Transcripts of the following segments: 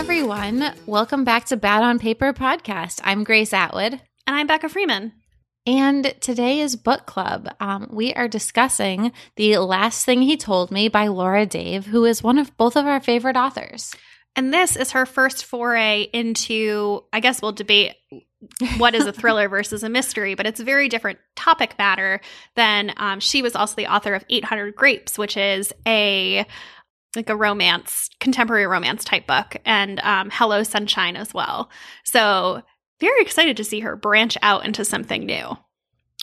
everyone. Welcome back to Bad on Paper podcast. I'm Grace Atwood. And I'm Becca Freeman. And today is book club. We are discussing The Last Thing He Told Me by Laura Dave, who is one of both of our favorite authors. And this is her first foray into, I guess we'll debate what is a thriller versus a mystery, but it's a very different topic matter than she was also the author of 800 Grapes, which is a romance, contemporary romance type book, and Hello Sunshine as well. So very excited to see her branch out into something new.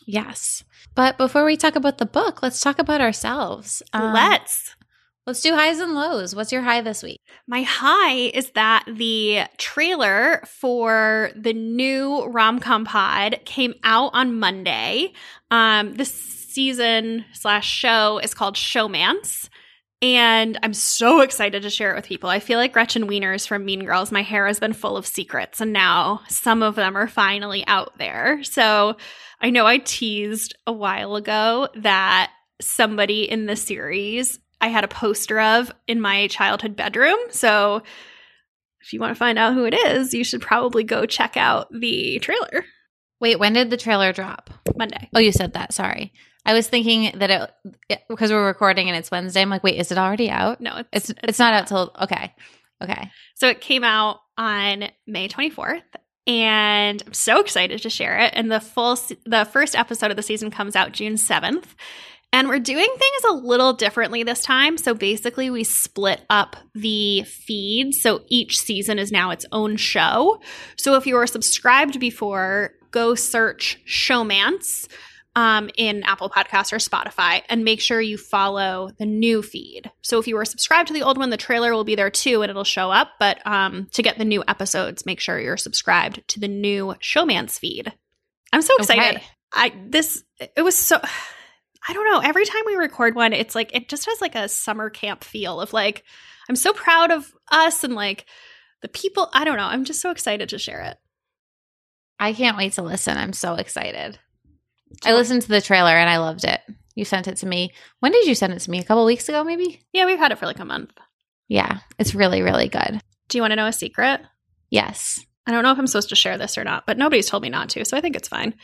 Yes. But before we talk about the book, let's talk about ourselves. Let's do highs and lows. What's your high this week? My high is that the trailer for the new Rom-Com Pod came out on Monday. This season/show is called Showmance. And I'm so excited to share it with people. I feel like Gretchen Wieners from Mean Girls. My hair has been full of secrets, and now some of them are finally out there. So I know I teased a while ago that somebody in the series I had a poster of in my childhood bedroom. So if you want to find out who it is, you should probably go check out the trailer. Wait, when did the trailer drop? Monday. Oh, you said that. Sorry. I was thinking that it because we're recording and it's Wednesday. I'm like, wait, is it already out? No, it's not out till okay. So it came out on May 24th, and I'm so excited to share it. And the first episode of the season comes out June 7th, and we're doing things a little differently this time. So basically, we split up the feed, so each season is now its own show. So if you were subscribed before, go search Showmance in Apple Podcasts or Spotify, and make sure you follow the new feed. So if you were subscribed to the old one, the trailer will be there too, and it'll show up. But to get the new episodes, make sure you're subscribed to the new Showmance feed. I'm so excited. Okay. I don't know. Every time we record one, it's like it just has like a summer camp feel of like I'm so proud of us and like the people. I don't know. I'm just so excited to share it. I can't wait to listen. I'm so excited. I listened to the trailer and I loved it. You sent it to me. When did you send it to me? A couple weeks ago, maybe? Yeah, we've had it for like a month. Yeah, it's really, really good. Do you want to know a secret? Yes. I don't know if I'm supposed to share this or not, but nobody's told me not to, so I think it's fine.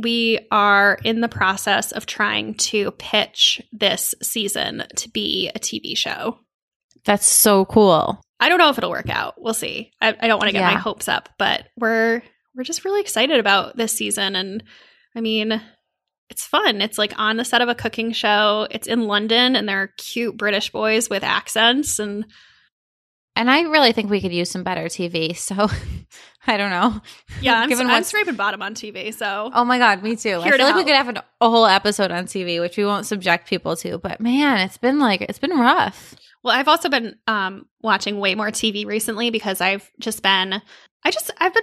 We are in the process of trying to pitch this season to be a TV show. That's so cool. I don't know if it'll work out. We'll see. I don't want to get my hopes up, but We're just really excited about this season, and I mean, it's fun. It's like on the set of a cooking show. It's in London, and there are cute British boys with accents, and I really think we could use some better TV. So I don't know. Yeah, I'm scraping bottom on TV. So oh my god, me too. I feel like we could have a whole episode on TV, which we won't subject people to. But man, it's been rough. Well, I've also been watching way more TV recently because I've been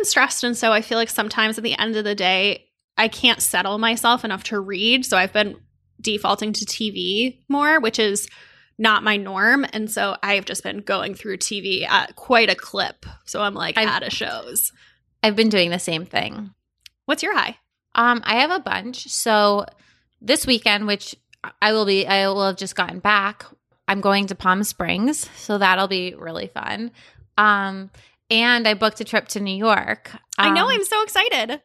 stressed, and so I feel like sometimes at the end of the day, I can't settle myself enough to read, so I've been defaulting to TV more, which is not my norm, and so I've just been going through TV at quite a clip, so I'm like out of shows. I've been doing the same thing. What's your high? I have a bunch. So this weekend, which I will have just gotten back, I'm going to Palm Springs, so that'll be really fun. And I booked a trip to New York. I know. I'm so excited.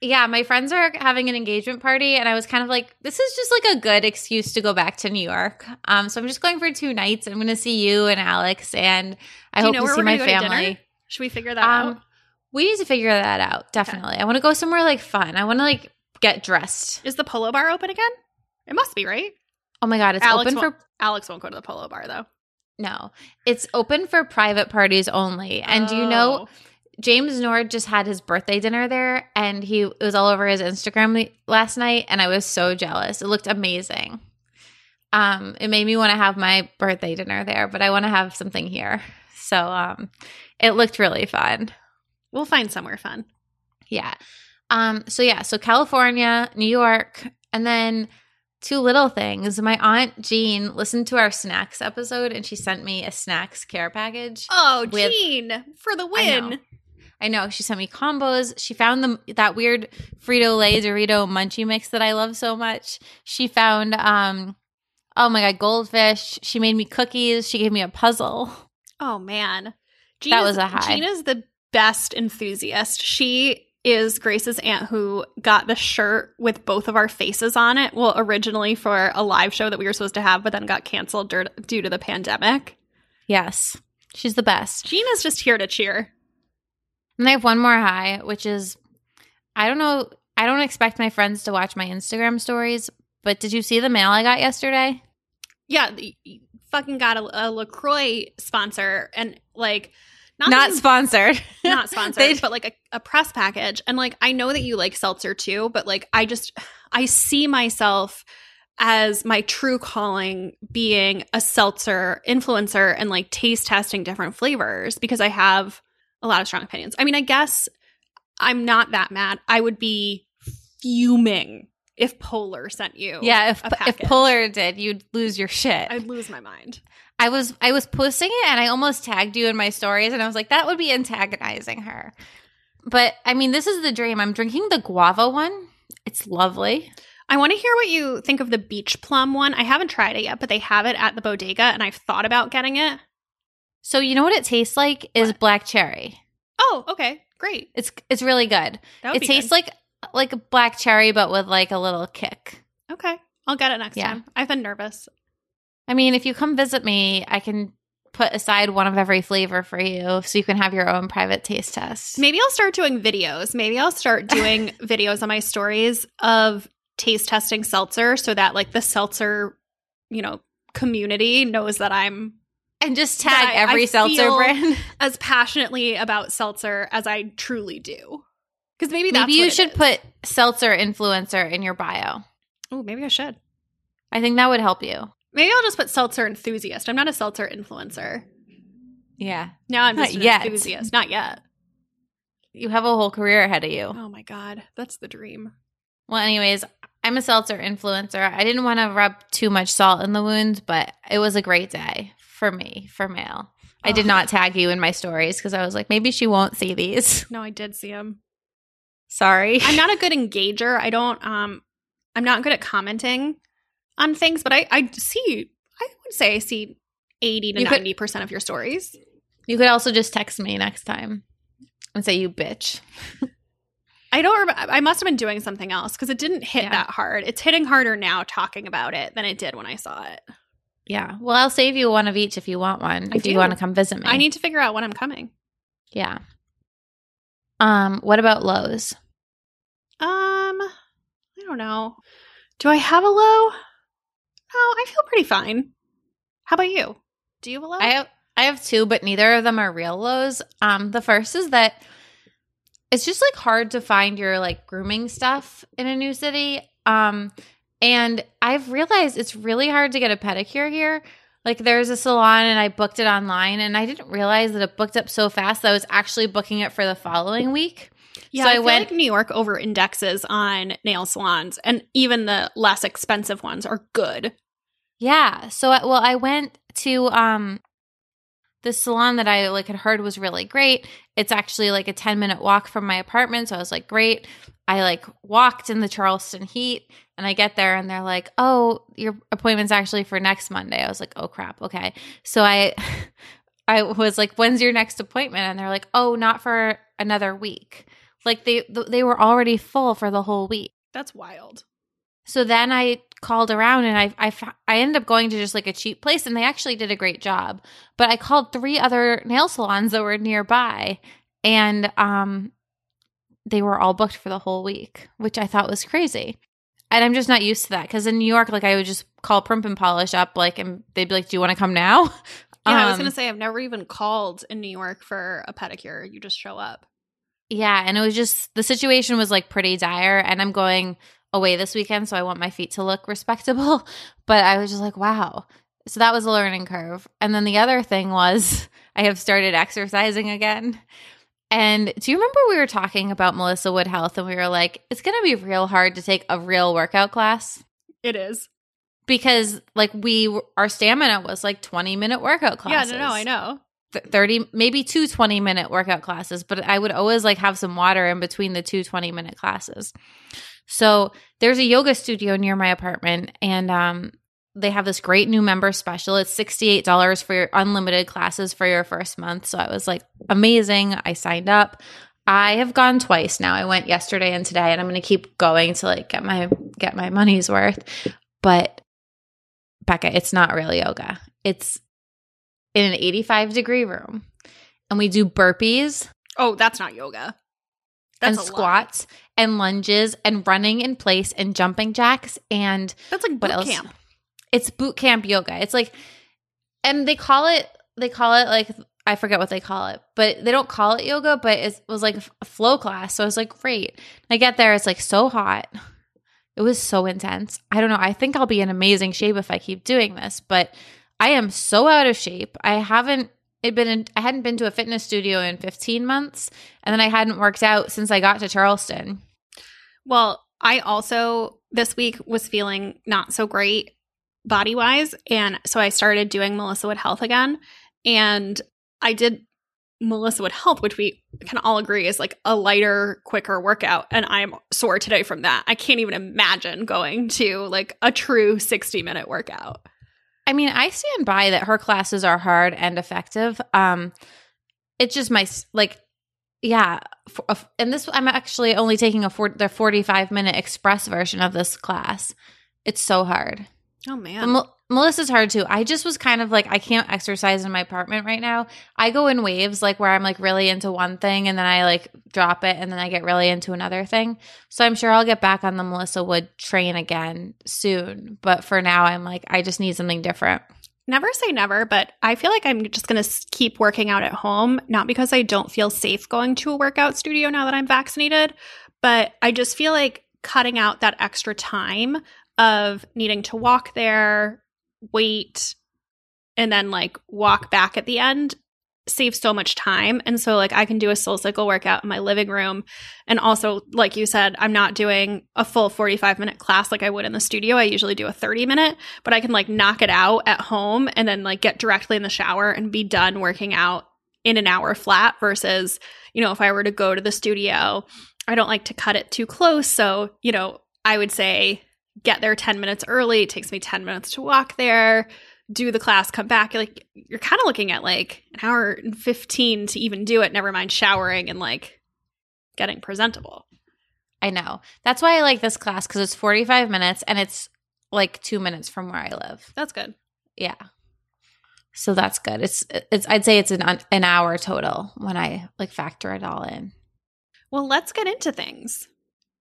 Yeah. My friends are having an engagement party, and I was kind of like, this is just like a good excuse to go back to New York. So I'm just going for 2 nights. I'm going to see you and Alex, and I hope to see my family. Should we figure that out? We need to figure that out. Definitely. Okay. I want to go somewhere like fun. I want to like get dressed. Is the Polo Bar open again? It must be, right? Oh my God. It's open for – Alex won't go to the Polo Bar though. No, it's open for private parties only. And do you know, James Nord just had his birthday dinner there, and it was all over his Instagram last night, and I was so jealous. It looked amazing. It made me want to have my birthday dinner there, but I want to have something here. So it looked really fun. We'll find somewhere fun. Yeah. So California, New York, and then – 2 little things. My Aunt Jean listened to our snacks episode, and she sent me a snacks care package. Oh, Jean, for the win. I know. She sent me combos. She found that weird Frito-Lay Dorito munchie mix that I love so much. She found, goldfish. She made me cookies. She gave me a puzzle. Oh, man. That was a high. Gina's the best enthusiast. She is Grace's aunt who got the shirt with both of our faces on it. Well, originally for a live show that we were supposed to have, but then got canceled due to the pandemic. Yes. She's the best. Gina's just here to cheer. And I have one more high, which is, I don't know, I don't expect my friends to watch my Instagram stories, but did you see the mail I got yesterday? Yeah, fucking got a LaCroix sponsor and like – Not sponsored, but like a press package. And like, I know that you like seltzer too, but like, I see myself as my true calling being a seltzer influencer and like taste testing different flavors because I have a lot of strong opinions. I mean, I guess I'm not that mad. I would be fuming if Polar sent you. Yeah, if Polar did, you'd lose your shit. I'd lose my mind. I was posting it and I almost tagged you in my stories and I was like, that would be antagonizing her. But I mean, this is the dream. I'm drinking the guava one. It's lovely. I want to hear what you think of the beach plum one. I haven't tried it yet, but they have it at the bodega and I've thought about getting it. So you know what it tastes like is black cherry. Oh, okay. Great. It's really good. It tastes good. Like a black cherry, but with like a little kick. Okay. I'll get it next time. I've been nervous. I mean, if you come visit me, I can put aside one of every flavor for you so you can have your own private taste test. Maybe I'll start doing videos. Maybe I'll start doing videos on my stories of taste testing seltzer so that like the seltzer, you know, community knows that I'm – and just tag every seltzer brand as passionately about seltzer as I truly do. Because maybe you should put seltzer influencer in your bio. Oh, maybe I should. I think that would help you. Maybe I'll just put seltzer enthusiast. I'm not a seltzer influencer. Yeah. Now I'm just an enthusiast. Not yet. You have a whole career ahead of you. Oh my God. That's the dream. Well, anyways, I'm a seltzer influencer. I didn't want to rub too much salt in the wound, but it was a great day for me, for mail. Oh. I did not tag you in my stories because I was like, maybe she won't see these. No, I did see them. Sorry. I'm not a good engager. I don't I'm not good at commenting on things, but I would say I see 80 to 90% of your stories. You could also just text me next time and say, you bitch. I must have been doing something else because it didn't hit that hard. It's hitting harder now talking about it than it did when I saw it. Yeah. Well, I'll save you one of each if you want one. If you want to come visit me. I need to figure out when I'm coming. Yeah. What about lows? I don't know. Do I have a low? No, I feel pretty fine. How about you? Do you have a low? I have two, but neither of them are real lows. The first is that it's just like hard to find your like grooming stuff in a new city. And I've realized it's really hard to get a pedicure here. Like there's a salon and I booked it online and I didn't realize that it booked up so fast that I was actually booking it for the following week. Yeah, so I went like New York over indexes on nail salons and even the less expensive ones are good. Yeah. So I went to the salon that I like had heard was really great. It's actually like a 10-minute walk from my apartment. So I was like, great. I like walked in the Charleston heat and I get there and they're like, oh, your appointment's actually for next Monday. I was like, oh crap. Okay. So I was like, when's your next appointment? And they're like, oh, not for another week. Like they were already full for the whole week. That's wild. So then I called around and I ended up going to just like a cheap place and they actually did a great job. But I called three other nail salons that were nearby and they were all booked for the whole week, which I thought was crazy. And I'm just not used to that because in New York, like I would just call Primp and Polish up like and they'd be like, do you want to come now? Yeah, I was going to say I've never even called in New York for a pedicure. You just show up. Yeah, and it was just the situation was like pretty dire and I'm going away this weekend so I want my feet to look respectable. But I was just like, wow. So that was a learning curve. And then the other thing was I have started exercising again. And do you remember we were talking about Melissa Wood Health and we were like, it's going to be real hard to take a real workout class? It is. Because like our stamina was like 20-minute workout classes. Yeah, no, I know. 30, maybe two 20-minute workout classes, but I would always like have some water in between the two 20-minute classes. So there's a yoga studio near my apartment and They have this great new member special. It's $68 for your unlimited classes for your first month. So I was like, amazing. I signed up. I have gone twice now. I went yesterday and today, and I'm going to keep going to like get my money's worth. But Becca, it's not really yoga. It's in an 85-degree room, and we do burpees. Oh, that's not yoga. That's and squats and lunges and running in place and jumping jacks and that's like boot camp. It's boot camp yoga. It's like, and they call it like, I forget what they call it, but they don't call it yoga, but it was like a flow class. So I was like, great. And I get there. It's like so hot. It was so intense. I don't know. I think I'll be in amazing shape if I keep doing this, but I am so out of shape. I hadn't been to a fitness studio in 15 months, and then I hadn't worked out since I got to Charleston. Well, I also this week was feeling not so great body-wise, and so I started doing Melissa Wood Health again, and I did Melissa Wood Health, which we can all agree is like a lighter, quicker workout, and I'm sore today from that. I can't even imagine going to like a true 60-minute workout. I mean, I stand by that her classes are hard and effective. It's just my like, yeah, and this I'm actually only taking the 45-minute express version of this class. It's so hard. Oh, man. Melissa's hard, too. I just was kind of like, I can't exercise in my apartment right now. I go in waves, like where I'm like really into one thing and then I like drop it and then I get really into another thing. So I'm sure I'll get back on the Melissa Wood train again soon. But for now, I'm like, I just need something different. Never say never, but I feel like I'm just going to keep working out at home. Not because I don't feel safe going to a workout studio now that I'm vaccinated, but I just feel like cutting out that extra time of needing to walk there, wait, and then like walk back at the end saves so much time. And so like I can do a SoulCycle workout in my living room. And also, like you said, I'm not doing a full 45-minute class like I would in the studio. I usually do a 30-minute, but I can like knock it out at home and then like get directly in the shower and be done working out in an hour flat versus, you know, if I were to go to the studio, I don't like to cut it too close. So, you know, I would say get there 10 minutes early. It takes me 10 minutes to walk there, do the class, come back. You're kind of looking at like an hour and 15 to even do it, never mind showering and like getting presentable. I know. That's why I like this class, because it's 45 minutes and it's like 2 minutes from where I live. That's good. Yeah. So that's good. It's I'd say it's an hour total when I like factor it all in. Well, let's get into things.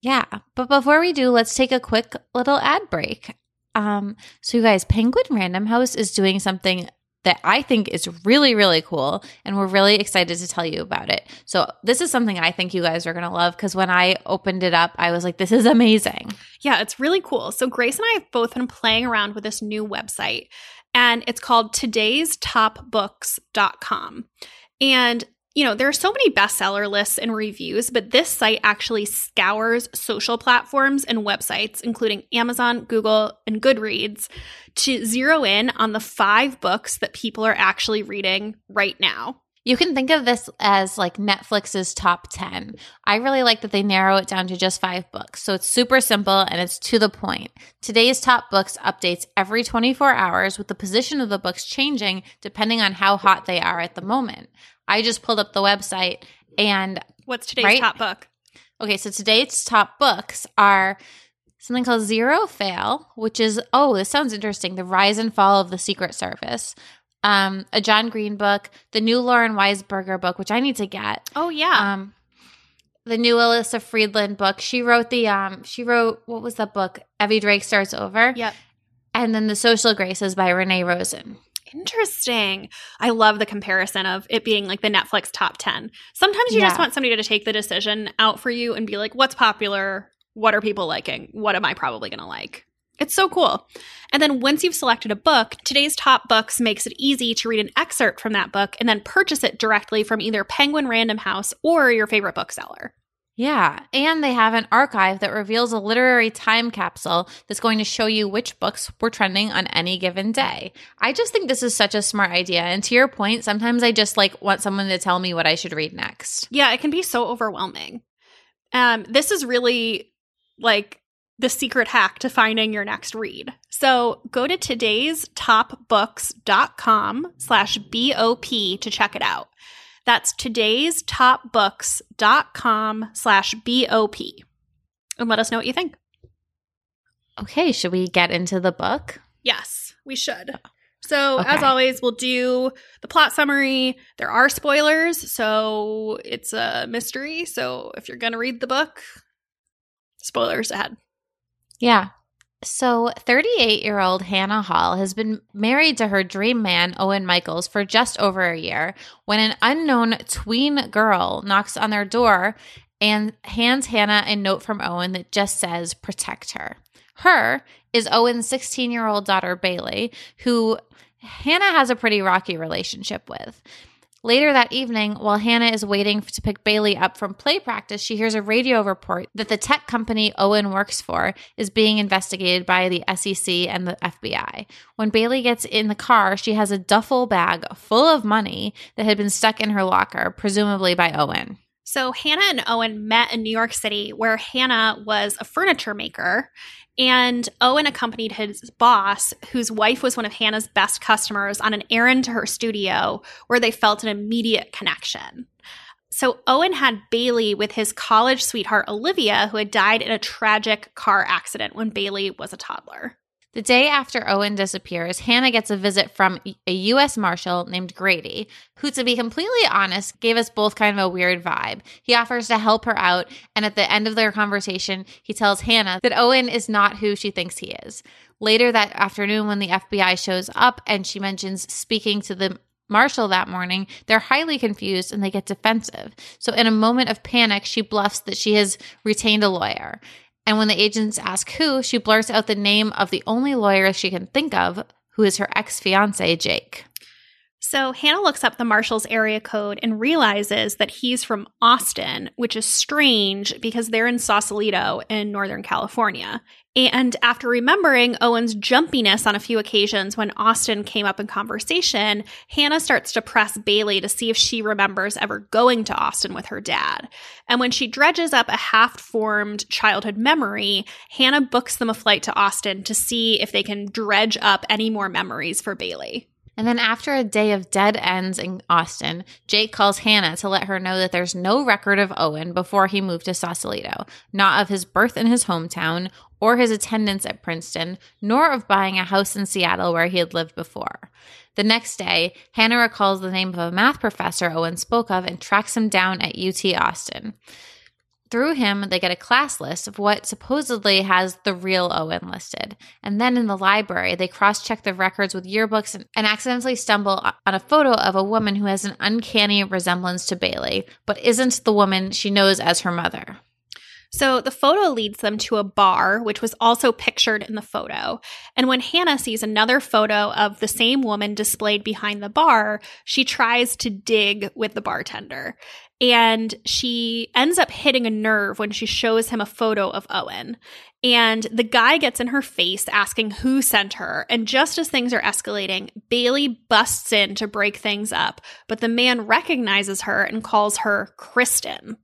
Yeah, but before we do, let's take a quick little ad break. So you guys, Penguin Random House is doing something that I think is really, really cool, and we're really excited to tell you about it. So this is something I think you guys are going to love, because when I opened it up, I was like, this is amazing. Yeah, it's really cool. So Grace and I have both been playing around with this new website, and it's called todaystopbooks.com. And you know, there are so many bestseller lists and reviews, but this site actually scours social platforms and websites, including Amazon, Google, and Goodreads, to zero in on the 5 books that people are actually reading right now. You can think of this as like Netflix's top 10. I really like that they narrow it down to just 5 books. So it's super simple and it's to the point. Today's Top Books updates every 24 hours with the position of the books changing depending on how hot they are at the moment. I just pulled up the website and – what's today's top book? Okay, so today's top books are something called Zero Fail, which is – oh, this sounds interesting. The Rise and Fall of the Secret Service. A John Green book, the new Lauren Weisberger book, which I need to get. Oh yeah. The new Alyssa Friedland book. She wrote what was that book? Evie Drake Starts Over. Yep. And then The Social Graces by Renee Rosen. Interesting. I love the comparison of it being like the Netflix top 10. Sometimes you just want somebody to take the decision out for you and be like, what's popular? What are people liking? What am I probably going to like? It's so cool. And then once you've selected a book, Today's Top Books makes it easy to read an excerpt from that book and then purchase it directly from either Penguin Random House or your favorite bookseller. Yeah, and they have an archive that reveals a literary time capsule that's going to show you which books were trending on any given day. I just think this is such a smart idea. And to your point, sometimes I just like want someone to tell me what I should read next. Yeah, it can be so overwhelming. This is really like the secret hack to finding your next read. So go to todaystopbooks.com/BOP to check it out. That's todaystopbooks.com/BOP. And let us know what you think. Okay, should we get into the book? Yes, we should. So as always, we'll do the plot summary. There are spoilers, so it's a mystery. So if you're going to read the book, spoilers ahead. Yeah. So 38-year-old Hannah Hall has been married to her dream man, Owen Michaels, for just over a year when an unknown tween girl knocks on their door and hands Hannah a note from Owen that just says, protect her. Her is Owen's 16-year-old daughter, Bailey, who Hannah has a pretty rocky relationship with. Later that evening, while Hannah is waiting to pick Bailey up from play practice, she hears a radio report that the tech company Owen works for is being investigated by the SEC and the FBI. When Bailey gets in the car, she has a duffel bag full of money that had been stuck in her locker, presumably by Owen. So Hannah and Owen met in New York City, where Hannah was a furniture maker, and Owen accompanied his boss, whose wife was one of Hannah's best customers, on an errand to her studio where they felt an immediate connection. So Owen had Bailey with his college sweetheart, Olivia, who had died in a tragic car accident when Bailey was a toddler. The day after Owen disappears, Hannah gets a visit from a U.S. Marshal named Grady, who, to be completely honest, gave us both kind of a weird vibe. He offers to help her out, and at the end of their conversation, he tells Hannah that Owen is not who she thinks he is. Later that afternoon, when the FBI shows up and she mentions speaking to the Marshall that morning, they're highly confused and they get defensive. So in a moment of panic, she bluffs that she has retained a lawyer. And when the agents ask who, she blurts out the name of the only lawyer she can think of, who is her ex-fiancé, Jake. So Hannah looks up the Marshal's area code and realizes that he's from Austin, which is strange because they're in Sausalito in Northern California. And after remembering Owen's jumpiness on a few occasions when Austin came up in conversation, Hannah starts to press Bailey to see if she remembers ever going to Austin with her dad. And when she dredges up a half-formed childhood memory, Hannah books them a flight to Austin to see if they can dredge up any more memories for Bailey. And then after a day of dead ends in Austin, Jake calls Hannah to let her know that there's no record of Owen before he moved to Sausalito, not of his birth in his hometown or his attendance at Princeton, nor of buying a house in Seattle where he had lived before. The next day, Hannah recalls the name of a math professor Owen spoke of and tracks him down at UT Austin. Through him, they get a class list of what supposedly has the real Owen listed. And then in the library, they cross-check the records with yearbooks and accidentally stumble on a photo of a woman who has an uncanny resemblance to Bailey, but isn't the woman she knows as her mother. So the photo leads them to a bar, which was also pictured in the photo. And when Hannah sees another photo of the same woman displayed behind the bar, she tries to dig with the bartender. And she ends up hitting a nerve when she shows him a photo of Owen. And the guy gets in her face asking who sent her. And just as things are escalating, Bailey busts in to break things up. But the man recognizes her and calls her Kristen.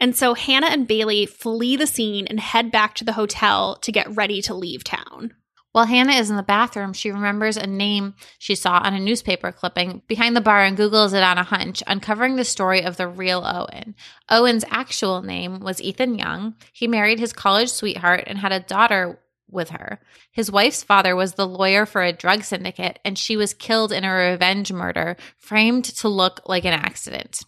And so Hannah and Bailey flee the scene and head back to the hotel to get ready to leave town. While Hannah is in the bathroom, she remembers a name she saw on a newspaper clipping behind the bar and Googles it on a hunch, uncovering the story of the real Owen. Owen's actual name was Ethan Young. He married his college sweetheart and had a daughter with her. His wife's father was the lawyer for a drug syndicate, and she was killed in a revenge murder framed to look like an accident.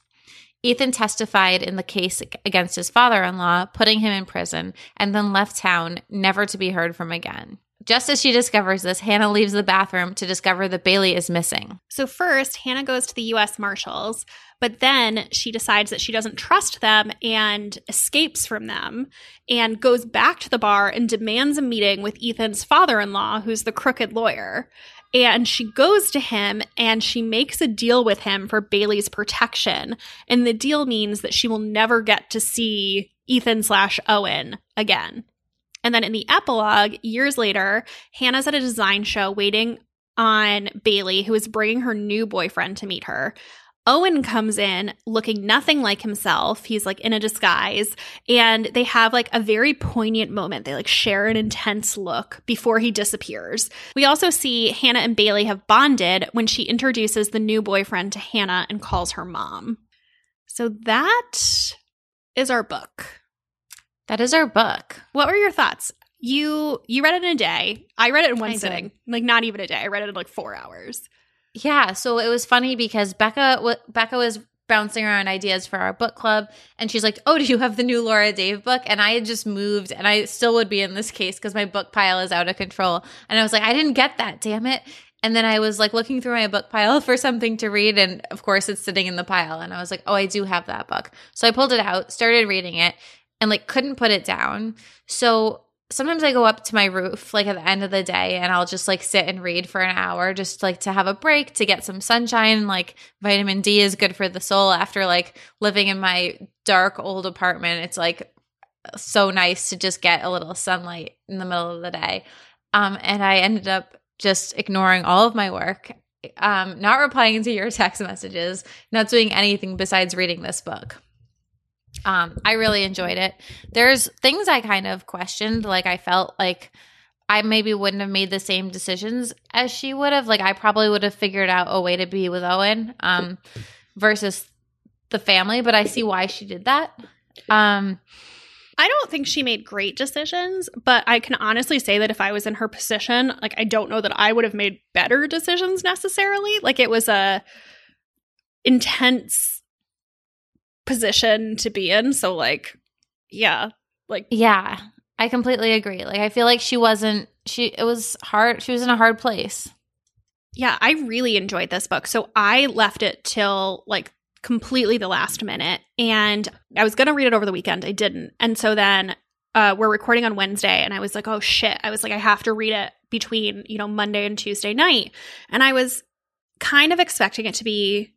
Ethan testified in the case against his father-in-law, putting him in prison, and then left town, never to be heard from again. Just as she discovers this, Hannah leaves the bathroom to discover that Bailey is missing. So first, Hannah goes to the U.S. Marshals, but then she decides that she doesn't trust them and escapes from them and goes back to the bar and demands a meeting with Ethan's father-in-law, who's the crooked lawyer. And she goes to him and she makes a deal with him for Bailey's protection. And the deal means that she will never get to see Ethan/Owen again. And then in the epilogue, years later, Hannah's at a design show waiting on Bailey, who is bringing her new boyfriend to meet her. Owen comes in looking nothing like himself. He's like in a disguise, and they have like a very poignant moment. They like share an intense look before he disappears. We also see Hannah and Bailey have bonded when she introduces the new boyfriend to Hannah and calls her mom. So that is our book. That is our book. What were your thoughts? You read it in a day. I read it in one sitting. Like not even a day. I read it in like 4 hours. Yeah, so it was funny because Becca was bouncing around ideas for our book club, and she's like, oh, do you have the new Laura Dave book? And I had just moved, and I still would be in this case because my book pile is out of control. And I was like, I didn't get that, damn it. And then I was like looking through my book pile for something to read, and of course it's sitting in the pile. And I was like, oh, I do have that book. So I pulled it out, started reading it, and like couldn't put it down. So sometimes I go up to my roof like at the end of the day, and I'll just like sit and read for an hour just like to have a break, to get some sunshine. Like vitamin D is good for the soul after like living in my dark old apartment. It's like so nice to just get a little sunlight in the middle of the day. And I ended up just ignoring all of my work, not replying to your text messages, not doing anything besides reading this book. I really enjoyed it. There's things I kind of questioned. Like I felt like I maybe wouldn't have made the same decisions as she would have. Like I probably would have figured out a way to be with Owen versus the family, but I see why she did that. I don't think she made great decisions, but I can honestly say that if I was in her position, like I don't know that I would have made better decisions necessarily. Like it was a intense position to be in, so like yeah I completely agree. Like I feel like it was hard. She was in a hard place. Yeah, I really enjoyed this book, so I left it till like completely the last minute, and I was gonna read it over the weekend. I didn't, and so then we're recording on Wednesday, and I was like, oh shit, I was like, I have to read it between Monday and Tuesday night, and I was kind of expecting it to be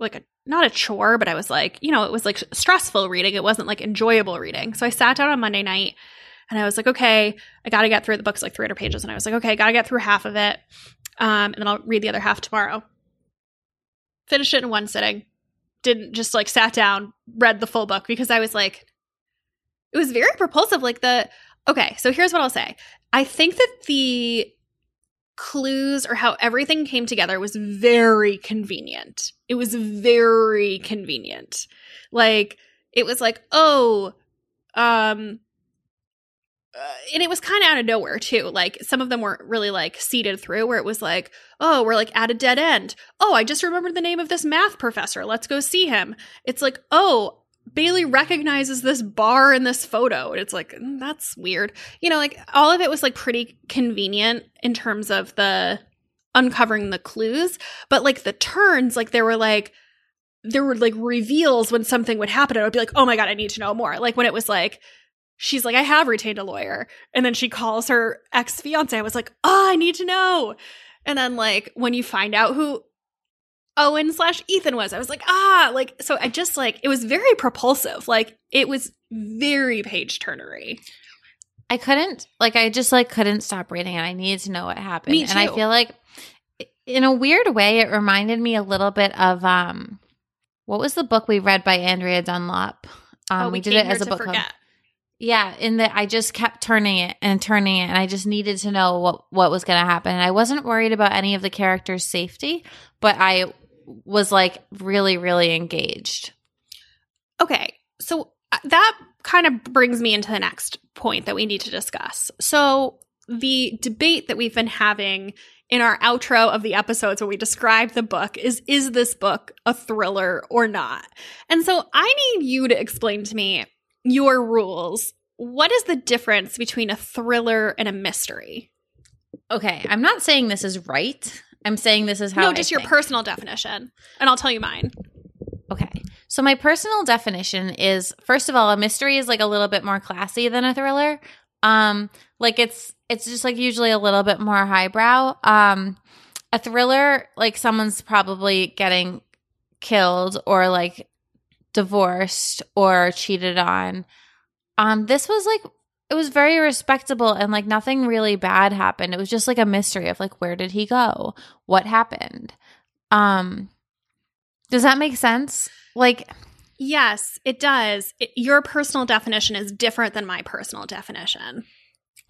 like not a chore, but I was like, it was like stressful reading. It wasn't like enjoyable reading. So I sat down on Monday night and I was like, okay, I got to get through the book's like 300 pages. And I was like, okay, I got to get through half of it. And then I'll read the other half tomorrow. Finished it in one sitting. Didn't just like sat down, read the full book, because I was like, it was very propulsive. Like okay, so here's what I'll say. I think that the clues or how everything came together was very convenient. It was very convenient. Like it was like, and it was kind of out of nowhere too. Like some of them weren't really like seeded through, where it was like, oh, we're like at a dead end. Oh, I just remembered the name of this math professor. Let's go see him. It's like, oh, Bailey recognizes this bar in this photo. And it's like, that's weird. Like all of it was like pretty convenient in terms of the uncovering the clues. But like the turns, like there were like reveals when something would happen. And I would be like, oh my God, I need to know more. Like when it was like, she's like, I have retained a lawyer. And then she calls her ex-fiance. I was like, oh, I need to know. And then like when you find out who Owen/Ethan was, I was like, so I just like, it was very propulsive. Like it was very page turnery. I couldn't, like, I just like couldn't stop reading it. I needed to know what happened. Me too. And I feel like in a weird way, it reminded me a little bit of, what was the book we read by Andrea Dunlop? We did it as a book club. Yeah, in that I just kept turning it, and I just needed to know what was going to happen. And I wasn't worried about any of the characters' safety, but I was like really, really engaged. Okay, so that kind of brings me into the next point that we need to discuss. So the debate that we've been having in our outro of the episodes where we describe the book is this book a thriller or not? And so I need you to explain to me your rules. What is the difference between a thriller and a mystery? Okay, I'm not saying this is right. I'm saying this is how I think. No, just your personal definition, and I'll tell you mine. Okay, so my personal definition is, first of all, a mystery is like a little bit more classy than a thriller. Like it's just like usually a little bit more highbrow. A thriller, like someone's probably getting killed or like divorced or cheated on. This was like, it was very respectable, and like nothing really bad happened. It was just like a mystery of like, where did he go? What happened? Does that make sense? Like, yes, it does. Your personal definition is different than my personal definition.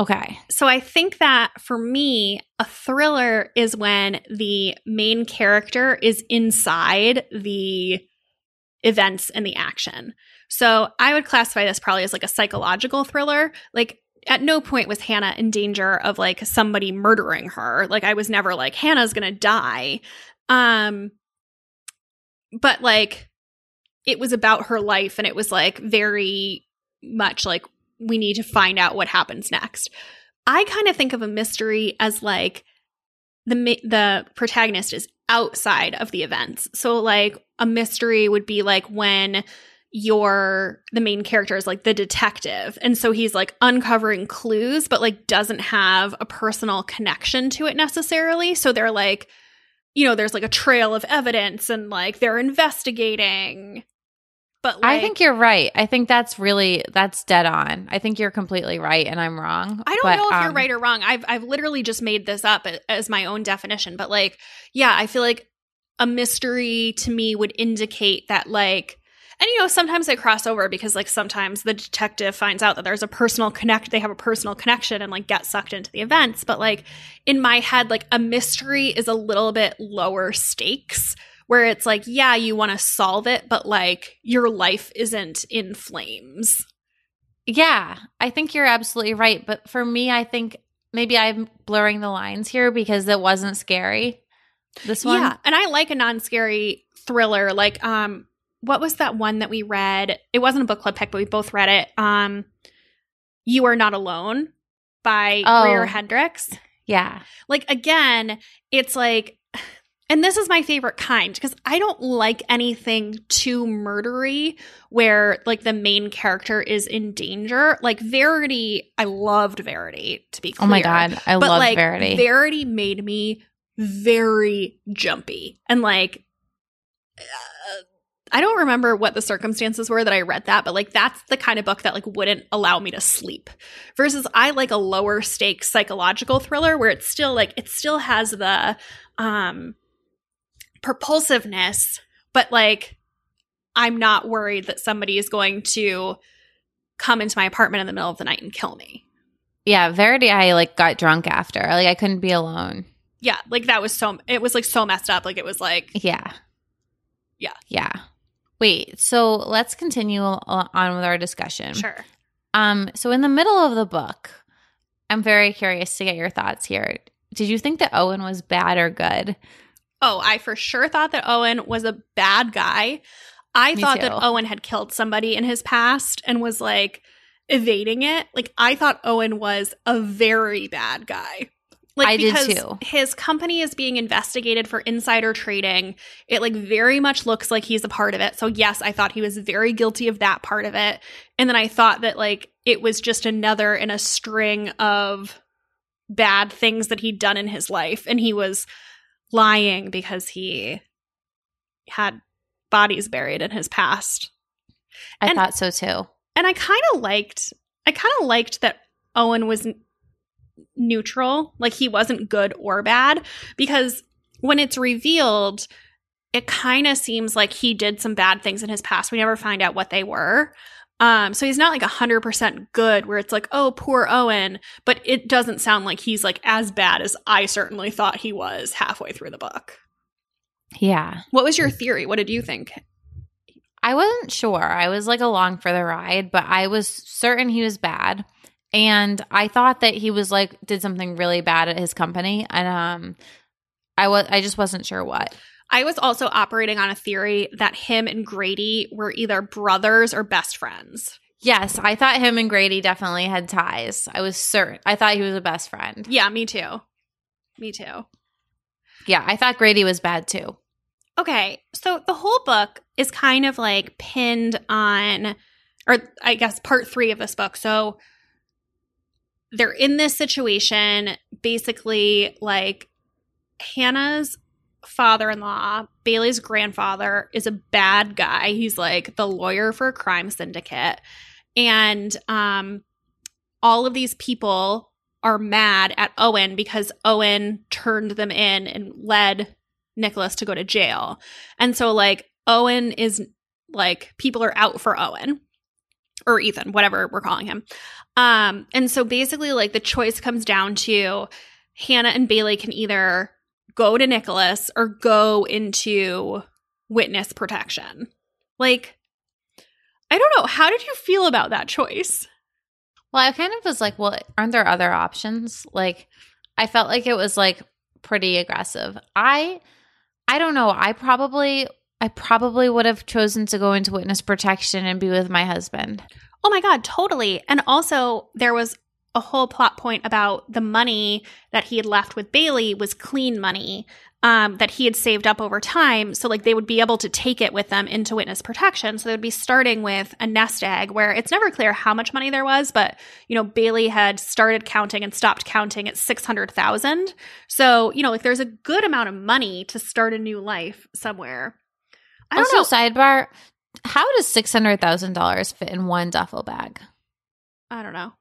Okay. So I think that for me, a thriller is when the main character is inside the events and the action. So I would classify this probably as like a psychological thriller. Like, at no point was Hannah in danger of like somebody murdering her. Like, I was never like, Hannah's going to die. But like, it was about her life, and it was like very much like, we need to find out what happens next. I kind of think of a mystery as like the protagonist is outside of the events. So like a mystery would be like when the main character is like the detective. And so he's like uncovering clues, but like doesn't have a personal connection to it necessarily. So they're like, you know, there's like a trail of evidence and like they're investigating. But like, I think you're right. I think that's dead on. I think you're completely right and I'm wrong. I don't know if you're right or wrong. I've literally just made this up as my own definition. But like, yeah, I feel like a mystery to me would indicate that like – and, you know, sometimes they cross over because like sometimes the detective finds out that there's a personal – they have a personal connection and like get sucked into the events. But like in my head, like a mystery is a little bit lower stakes, where it's like, yeah, you want to solve it, but like your life isn't in flames. Yeah, I think you're absolutely right. But for me, I think maybe I'm blurring the lines here because it wasn't scary, this one. Yeah, and I like a non-scary thriller. Like, what was that one that we read? It wasn't a book club pick, but we both read it. You Are Not Alone by Greer Hendricks. Yeah. Like, again, it's like... And this is my favorite kind because I don't like anything too murdery where like the main character is in danger. Like Verity, I loved Verity, to be clear. Oh my God, I loved like, Verity. Verity made me very jumpy. And like, I don't remember what the circumstances were that I read that, but like that's the kind of book that like wouldn't allow me to sleep. Versus I like a lower stakes psychological thriller where it's still like, it still has the, propulsiveness, but like I'm not worried that somebody is going to come into my apartment in the middle of the night and kill me. Yeah, Verity, I like got drunk after. Like I couldn't be alone. Yeah, like that was so messed up. Like it was like Yeah. Wait, so let's continue on with our discussion. Sure. So in the middle of the book, I'm very curious to get your thoughts here. Did you think that Owen was bad or good? Oh, I for sure thought that Owen was a bad guy. I thought that Owen had killed somebody in his past and was like evading it. Like I thought Owen was a very bad guy. Like I did too. His company is being investigated for insider trading. It like very much looks like he's a part of it. So yes, I thought he was very guilty of that part of it. And then I thought that like it was just another in a string of bad things that he'd done in his life, and he was lying because he had bodies buried in his past. I thought so too. And I kind of liked that Owen was neutral, like he wasn't good or bad, because when it's revealed, it kind of seems like he did some bad things in his past. We never find out what they were. So he's not like 100% good where it's like, oh, poor Owen, but it doesn't sound like he's like as bad as I certainly thought he was halfway through the book. Yeah. What was your theory? What did you think? I wasn't sure. I was like along for the ride, but I was certain he was bad. And I thought that he was like, did something really bad at his company. And I just wasn't sure what. I was also operating on a theory that him and Grady were either brothers or best friends. Yes, I thought him and Grady definitely had ties. I was certain. I thought he was a best friend. Yeah, me too. Yeah, I thought Grady was bad too. Okay, so the whole book is kind of like pinned on, or I guess part 3 of this book. So they're in this situation, basically like Hannah's father-in-law, Bailey's grandfather, is a bad guy. He's like the lawyer for a crime syndicate. And all of these people are mad at Owen because Owen turned them in and led Nicholas to go to jail. And so, like, Owen is, like, people are out for Owen or Ethan, whatever we're calling him. And so basically, like, the choice comes down to Hannah and Bailey can either go to Nicholas or go into witness protection. Like, I don't know. How did you feel about that choice? Well, I kind of was like, well, aren't there other options? Like, I felt like it was, like, pretty aggressive. I don't know. I probably would have chosen to go into witness protection and be with my husband. Oh my God, totally. And also there was a whole plot point about the money that he had left with Bailey was clean money that he had saved up over time. So, like, they would be able to take it with them into witness protection. So they would be starting with a nest egg where it's never clear how much money there was, but, you know, Bailey had started counting and stopped counting at $600,000. So, you know, like, there's a good amount of money to start a new life somewhere. I don't know. Sidebar, how does $600,000 fit in one duffel bag? I don't know.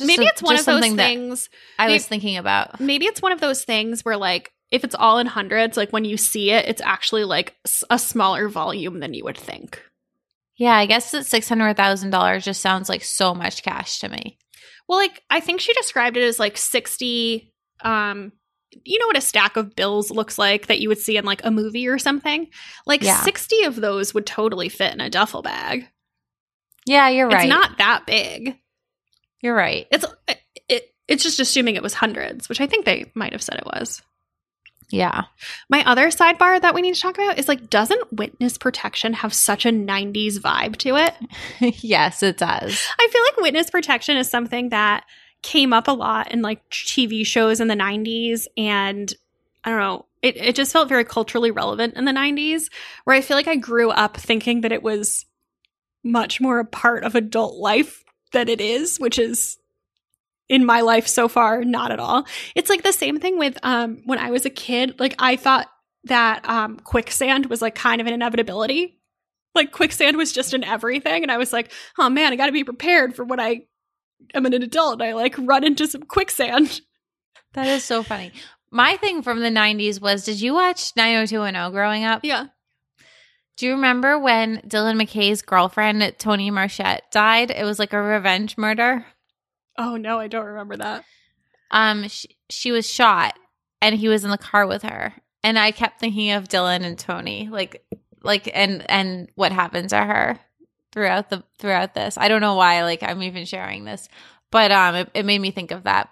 Maybe it's one of those things I was thinking about. Maybe it's one of those things where, like, if it's all in hundreds, like, when you see it, it's actually, like, a smaller volume than you would think. Yeah, I guess that $600,000 just sounds like so much cash to me. Well, like, I think she described it as, like, 60 you know what a stack of bills looks like that you would see in, like, a movie or something? Like, yeah. 60 of those would totally fit in a duffel bag. Yeah, you're right. It's not that big. You're right. It's just assuming it was hundreds, which I think they might have said it was. Yeah. My other sidebar that we need to talk about is, like, doesn't witness protection have such a 90s vibe to it? Yes, it does. I feel like witness protection is something that came up a lot in, like, TV shows in the 90s, and I don't know, it just felt very culturally relevant in the 90s, where I feel like I grew up thinking that it was much more a part of adult life than it is, which is, in my life so far, not at all. It's like the same thing with when I was a kid, like, I thought that quicksand was, like, kind of an inevitability. Like, quicksand was just in everything, and I was like, oh man, I gotta be prepared for when I am an adult and I, like, run into some quicksand. That is so funny. My thing from the 90s was, did you watch 90210 growing up? Yeah. Do you remember when Dylan McKay's girlfriend, Toni Marchette, died? It was, like, a revenge murder. Oh, no, I don't remember that. She was shot, and he was in the car with her. And I kept thinking of Dylan and Toni, like, and what happened to her throughout this. I don't know why, like, I'm even sharing this, but it made me think of that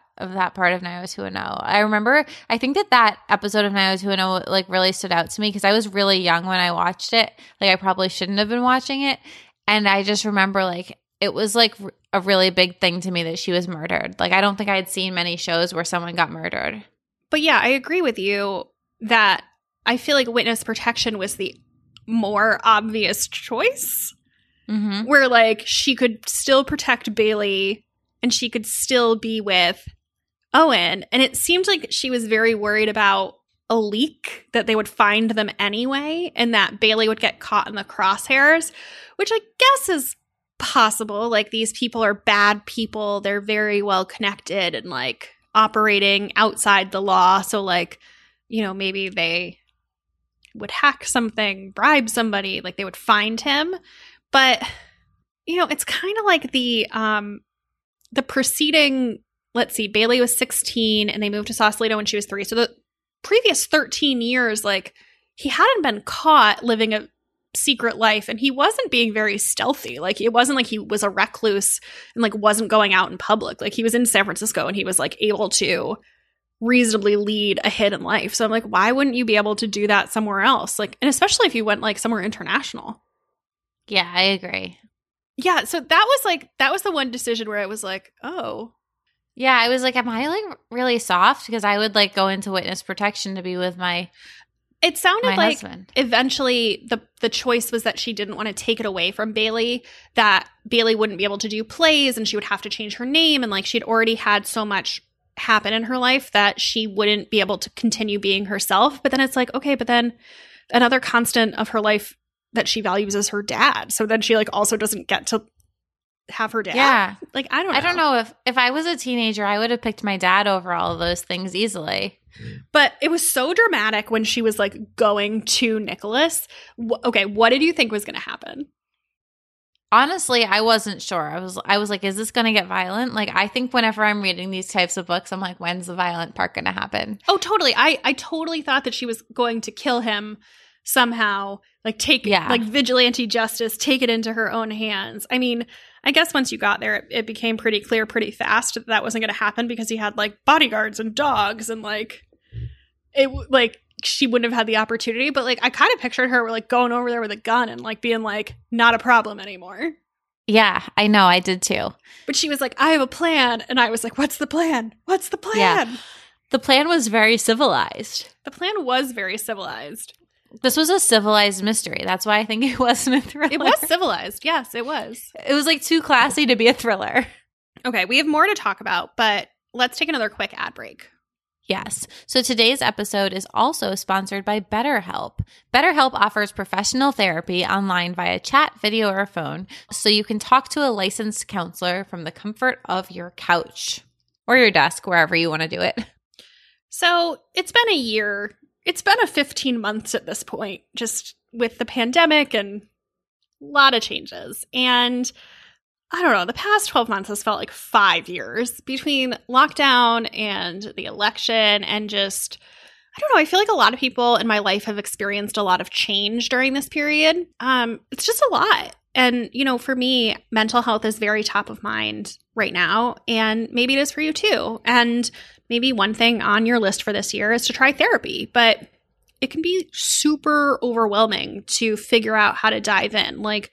part of 90210. I remember, I think that episode of 90210, like, really stood out to me because I was really young when I watched it. Like, I probably shouldn't have been watching it. And I just remember, like, it was, like, a really big thing to me that she was murdered. Like, I don't think I had seen many shows where someone got murdered. But yeah, I agree with you that I feel like witness protection was the more obvious choice. Mm-hmm. Where, like, she could still protect Bailey and she could still be with Owen. And it seemed like she was very worried about a leak, that they would find them anyway, and that Bailey would get caught in the crosshairs, which I guess is possible. Like, these people are bad people. They're very well connected and, like, operating outside the law. So, like, you know, maybe they would hack something, bribe somebody, like, they would find him. But, you know, it's kind of like the preceding, let's see, Bailey was 16 and they moved to Sausalito when she was 3. So the previous 13 years, like, he hadn't been caught living a secret life, and he wasn't being very stealthy. Like, it wasn't like he was a recluse and, like, wasn't going out in public. Like, he was in San Francisco and he was, like, able to reasonably lead a hidden life. So I'm like, why wouldn't you be able to do that somewhere else? Like, and especially if you went, like, somewhere international. Yeah, I agree. Yeah, so that was the one decision where I was like, oh. Yeah, I was like, am I, like, really soft? Because I would, like, go into witness protection to be with my It sounded my like husband. Eventually the choice was that she didn't want to take it away from Bailey, that Bailey wouldn't be able to do plays and she would have to change her name. And, like, she'd already had so much happen in her life that she wouldn't be able to continue being herself. But then it's like, okay, but then another constant of her life that she values as her dad. So then she, like, also doesn't get to have her dad. Yeah. Like, I don't know. I don't know if I was a teenager, I would have picked my dad over all of those things easily. But it was so dramatic when she was like going to Nicholas. Okay, what did you think was going to happen? Honestly, I wasn't sure. I was like, is this going to get violent? Like, I think whenever I'm reading these types of books, I'm like, when's the violent part going to happen? Oh, totally. I totally thought that she was going to kill him somehow, like like vigilante justice, take it into her own hands. I mean, I guess once you got there, it became pretty clear pretty fast that that wasn't going to happen because he had like bodyguards and dogs and like it like she wouldn't have had the opportunity. But like I kind of pictured her like going over there with a gun and like being like not a problem anymore. Yeah, I know. I did too. But she was like, I have a plan. And I was like, what's the plan? What's the plan? Yeah. The plan was very civilized. This was a civilized mystery. That's why I think it wasn't a thriller. It was civilized. Yes, it was. It was like too classy to be a thriller. Okay, we have more to talk about, but let's take another quick ad break. Yes. So today's episode is also sponsored by BetterHelp. BetterHelp offers professional therapy online via chat, video, or phone, so you can talk to a licensed counselor from the comfort of your couch or your desk, wherever you want to do it. So it's been a year. It's been a 15 months at this point, just with the pandemic and a lot of changes. And I don't know, the past 12 months has felt like 5 years between lockdown and the election and just, I don't know, I feel like a lot of people in my life have experienced a lot of change during this period. It's just a lot. And, you know, for me, mental health is very top of mind right now. And maybe it is for you too. And maybe one thing on your list for this year is to try therapy, but it can be super overwhelming to figure out how to dive in. Like,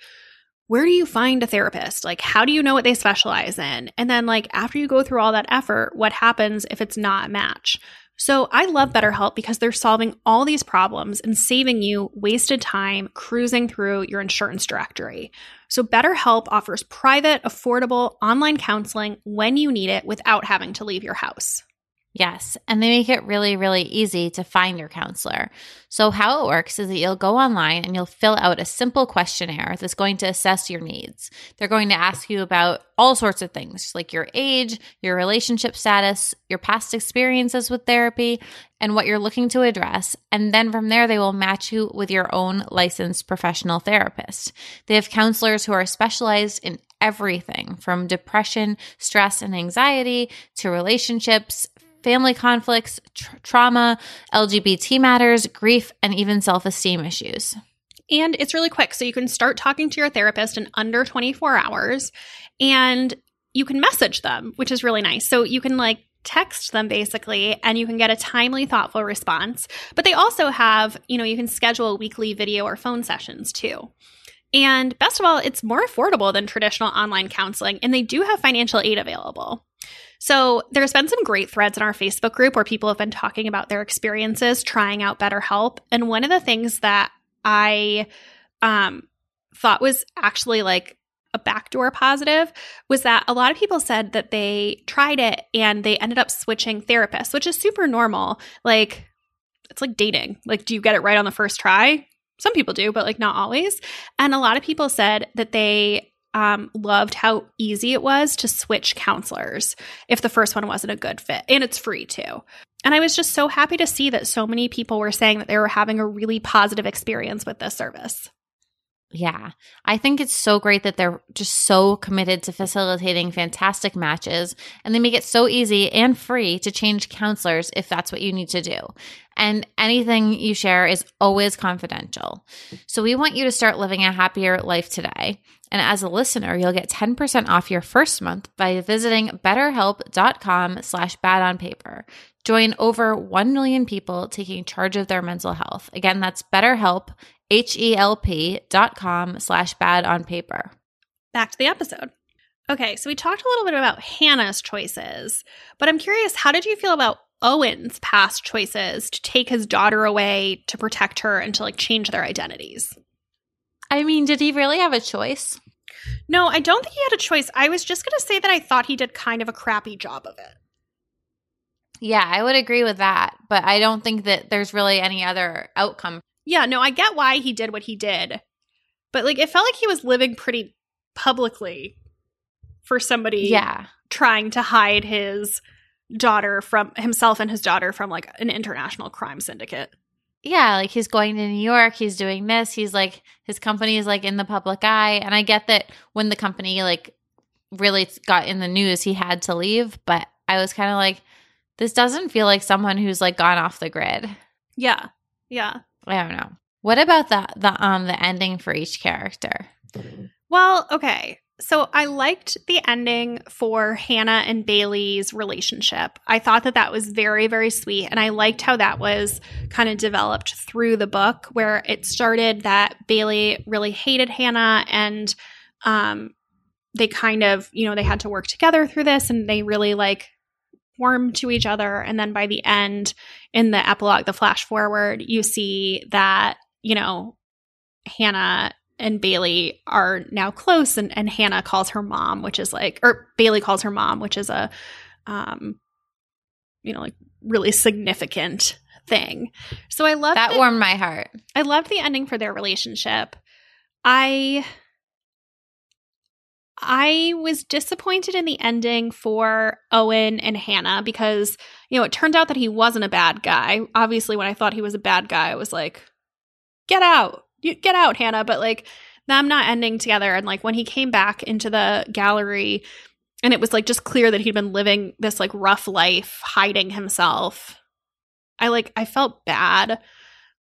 where do you find a therapist? Like, how do you know what they specialize in? And then, like, after you go through all that effort, what happens if it's not a match? So I love BetterHelp because they're solving all these problems and saving you wasted time cruising through your insurance directory. So BetterHelp offers private, affordable online counseling when you need it without having to leave your house. Yes, and they make it really, really easy to find your counselor. So how it works is that you'll go online and you'll fill out a simple questionnaire that's going to assess your needs. They're going to ask you about all sorts of things, like your age, your relationship status, your past experiences with therapy, and what you're looking to address. And then from there, they will match you with your own licensed professional therapist. They have counselors who are specialized in everything from depression, stress, and anxiety to relationships, family conflicts, trauma, LGBT matters, grief, and even self-esteem issues. And it's really quick. So you can start talking to your therapist in under 24 hours and you can message them, which is really nice. So you can like text them basically and you can get a timely, thoughtful response. But they also have, you know, you can schedule weekly video or phone sessions too. And best of all, it's more affordable than traditional online counseling, and they do have financial aid available. So there's been some great threads in our Facebook group where people have been talking about their experiences trying out BetterHelp. And one of the things that I thought was actually like a backdoor positive was that a lot of people said that they tried it and they ended up switching therapists, which is super normal. Like, it's like dating. Like, do you get it right on the first try? Some people do, but like not always. And a lot of people said that they loved how easy it was to switch counselors if the first one wasn't a good fit. And it's free too. And I was just so happy to see that so many people were saying that they were having a really positive experience with this service. Yeah. I think it's so great that they're just so committed to facilitating fantastic matches, and they make it so easy and free to change counselors if that's what you need to do. And anything you share is always confidential. So we want you to start living a happier life today. And as a listener, you'll get 10% off your first month by visiting betterhelp.com/badonpaper. Join over 1 million people taking charge of their mental health. Again, that's BetterHelp, HELP.com/badonpaper. Back to the episode. Okay, so we talked a little bit about Hannah's choices, but I'm curious, how did you feel about Owen's past choices to take his daughter away, to protect her, and to like change their identities? I mean, did he really have a choice? No, I don't think he had a choice. I was just going to say that I thought he did kind of a crappy job of it. Yeah, I would agree with that, but I don't think that there's really any other outcome. Yeah, no, I get why he did what he did, but like it felt like he was living pretty publicly for somebody trying to hide his daughter from himself and his daughter from like an international crime syndicate. Yeah, like he's going to New York, he's doing this, he's like his company is like in the public eye. And I get that when the company like really got in the news, he had to leave. But I was kind of like, this doesn't feel like someone who's like gone off the grid. Yeah. Yeah. I don't know. What about the ending for each character? Well, okay. So I liked the ending for Hannah and Bailey's relationship. I thought that that was very, very sweet. And I liked how that was kind of developed through the book, where it started that Bailey really hated Hannah and they kind of, you know, they had to work together through this and they really like warmed to each other. And then by the end in the epilogue, the flash forward, you see that, you know, Hannah and Bailey are now close, and Hannah calls her mom, which is like, or Bailey calls her mom, which is a, you know, like really significant thing. So I love that warmed my heart. I love the ending for their relationship. I was disappointed in the ending for Owen and Hannah because, you know, it turned out that he wasn't a bad guy. Obviously, when I thought he was a bad guy, I was like, get out. Get out, Hannah, but like them not ending together. And like when he came back into the gallery and it was like just clear that he'd been living this like rough life, hiding himself, I felt bad.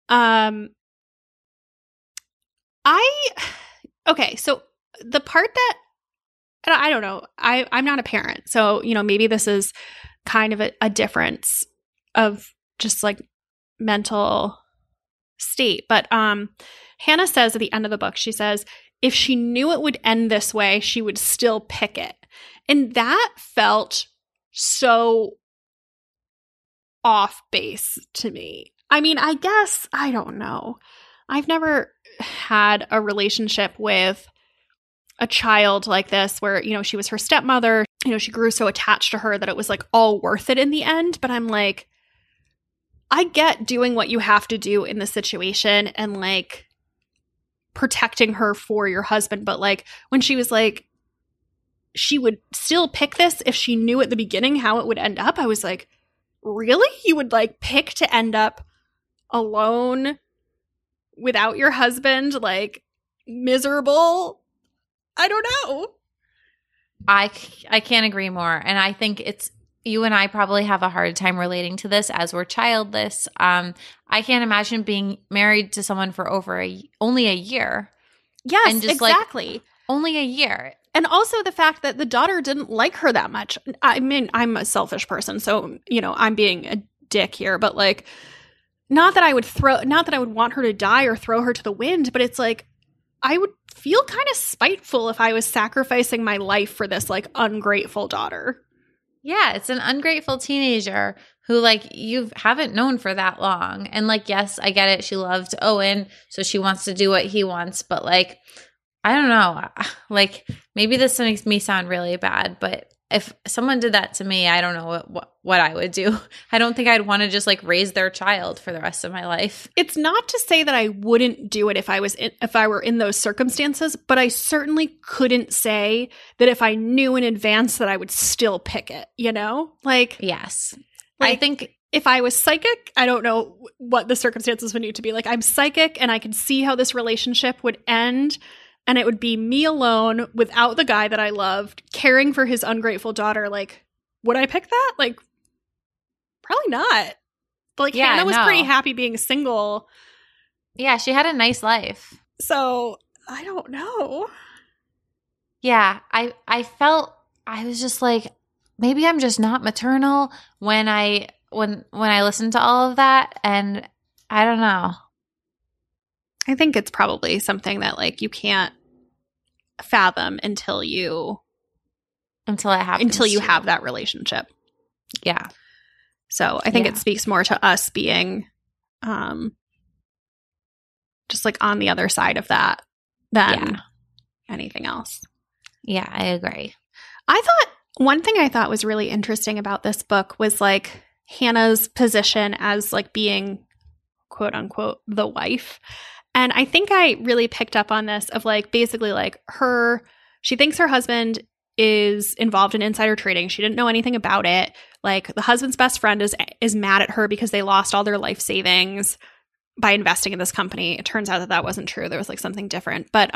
Okay, so the part that, and I don't know, I'm not a parent. So, you know, maybe this is kind of a difference of just like mental state. But Hannah says at the end of the book, she says, if she knew it would end this way, she would still pick it. And that felt so off base to me. I mean, I guess, I don't know. I've never had a relationship with a child like this where, you know, she was her stepmother. You know, she grew so attached to her that it was like all worth it in the end. But I'm like, I get doing what you have to do in the situation and like protecting her for your husband. But like when she was like, she would still pick this if she knew at the beginning how it would end up, I was like, really? You would like pick to end up alone without your husband, like miserable? I don't know. I can't agree more. And I think it's, you and I probably have a hard time relating to this as we're childless. I can't imagine being married to someone for only a year. Yes, and just exactly. Like, only a year. And also the fact that the daughter didn't like her that much. I mean, I'm a selfish person, so, you know, I'm being a dick here. But like, not that I would want her to die or throw her to the wind, but it's like, I would feel kind of spiteful if I was sacrificing my life for this like ungrateful daughter. Yeah, it's an ungrateful teenager who like you haven't known for that long. And like, yes, I get it. She loved Owen, so she wants to do what he wants. But like, I don't know. Like maybe this makes me sound really bad, but if someone did that to me, I don't know what I would do. I don't think I'd want to just like raise their child for the rest of my life. It's not to say that I wouldn't do it if I were in those circumstances, but I certainly couldn't say that if I knew in advance that I would still pick it, you know? Like, yes. Like, I think if I was psychic, I don't know what the circumstances would need to be. Like, I'm psychic and I could see how this relationship would end. And it would be me alone without the guy that I loved, caring for his ungrateful daughter. Like, would I pick that? Like, probably not. But like, yeah, Hannah was pretty happy being single. Yeah, she had a nice life. So I don't know. Yeah, I felt I was just like, maybe I'm just not maternal when I listened to all of that, and I don't know. I think it's probably something that like you can't fathom until you have that relationship. Yeah. So I think it speaks more to us being just like on the other side of that than anything else. Yeah, I agree. One thing I thought was really interesting about this book was like Hannah's position as like being quote unquote the wife. And I think I really picked up on this of like basically like she thinks her husband is involved in insider trading. She didn't know anything about it. Like, the husband's best friend is mad at her because they lost all their life savings by investing in this company. It turns out that that wasn't true. There was like something different. But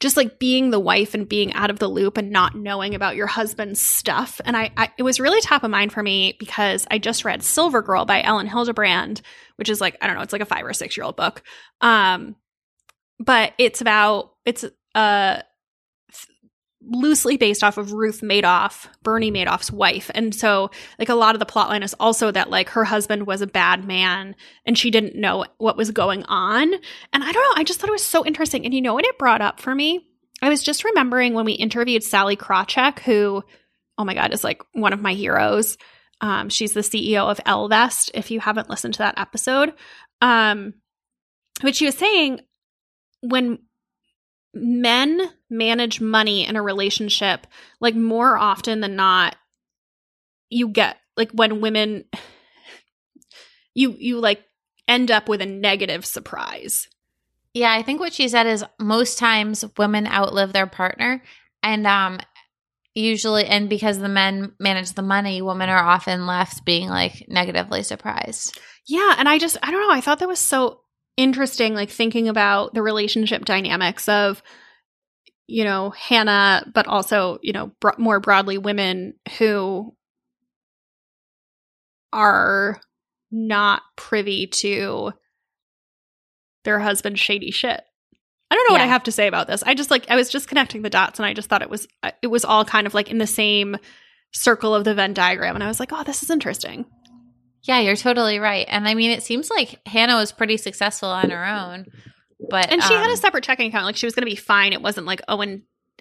just like being the wife and being out of the loop and not knowing about your husband's stuff. And it was really top of mind for me because I just read Silver Girl by Ellin Hilderbrand, which is like, I don't know, it's like a 5 or 6 year old book. But it's about, it's loosely based off of Ruth Madoff, Bernie Madoff's wife. And so like a lot of the plotline is also that like her husband was a bad man and she didn't know what was going on. And I don't know, I just thought it was so interesting. And you know what it brought up for me? I was just remembering when we interviewed Sally Krawcheck, who, oh my God, is like one of my heroes. She's the CEO of Ellevest, if you haven't listened to that episode. But she was saying when men manage money in a relationship, like more often than not, you get like when women, you like end up with a negative surprise. Yeah, I think what she said is most times women outlive their partner, and usually, and because the men manage the money, women are often left being like negatively surprised. Yeah, and I don't know, I thought that was so interesting, like thinking about the relationship dynamics of, you know, Hannah, but also, you know, more broadly women who are not privy to their husband's shady shit. I don't know what I have to say about this. I was just connecting the dots, and I just thought it was all kind of like in the same circle of the Venn diagram. And I was like, oh, this is interesting. Yeah, you're totally right. And I mean, it seems like Hannah was pretty successful on her own, but and she had a separate checking account. Like, she was going to be fine. It wasn't like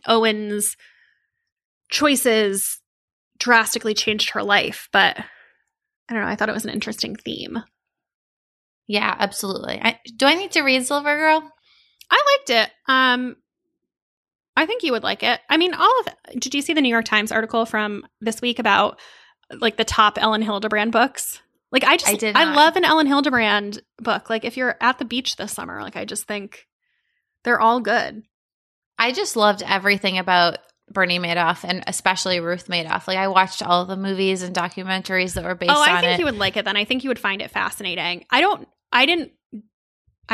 Owen's choices drastically changed her life. But I don't know. I thought it was an interesting theme. Yeah, absolutely. Do I need to read Silver Girl? I liked it. I think you would like it. I mean, did you see the New York Times article from this week about like the top Ellin Hilderbrand books? Like, I love an Ellin Hilderbrand book. Like, if you're at the beach this summer, like, I just think they're all good. I just loved everything about Bernie Madoff and especially Ruth Madoff. Like, I watched all of the movies and documentaries that were based on it. Oh, I think you would like it then. I think you would find it fascinating. I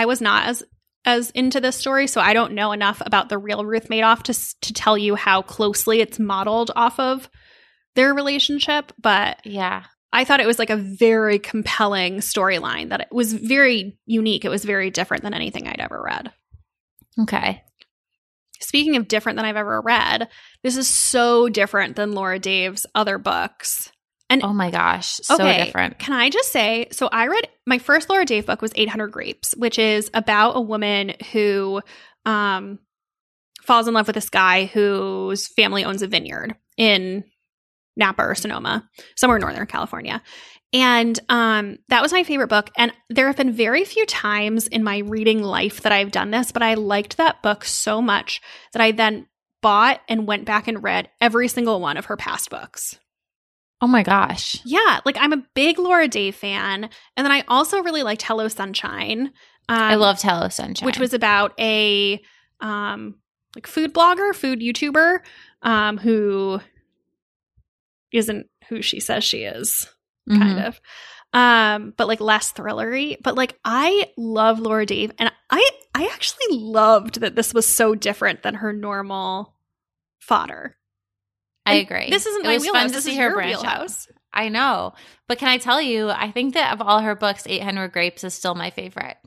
was not as into this story, so I don't know enough about the real Ruth Madoff to tell you how closely it's modeled off of their relationship. But yeah, I thought it was like a very compelling storyline that it was very unique. It was very different than anything I'd ever read. Okay. Speaking of different than I've ever read, this is so different than Laura Dave's other books. And oh my gosh, so different. Can I just say, so I read, my first Laura Dave book was 800 Grapes, which is about a woman who falls in love with this guy whose family owns a vineyard in Napa or Sonoma, somewhere in Northern California. And that was my favorite book. And there have been very few times in my reading life that I've done this, but I liked that book so much that I then bought and went back and read every single one of her past books. Oh my gosh. Yeah. Like, I'm a big Laura Dave fan. And then I also really liked Hello Sunshine. I loved Hello Sunshine. Which was about a like food blogger, food YouTuber who isn't who she says she is, kind of, but like less thrillery. But like, I love Laura Dave, and I actually loved that this was so different than her normal fodder. And I agree. This isn't my wheelhouse. This is her wheelhouse. I know, but can I tell you? I think that of all her books, 800 Grapes is still my favorite.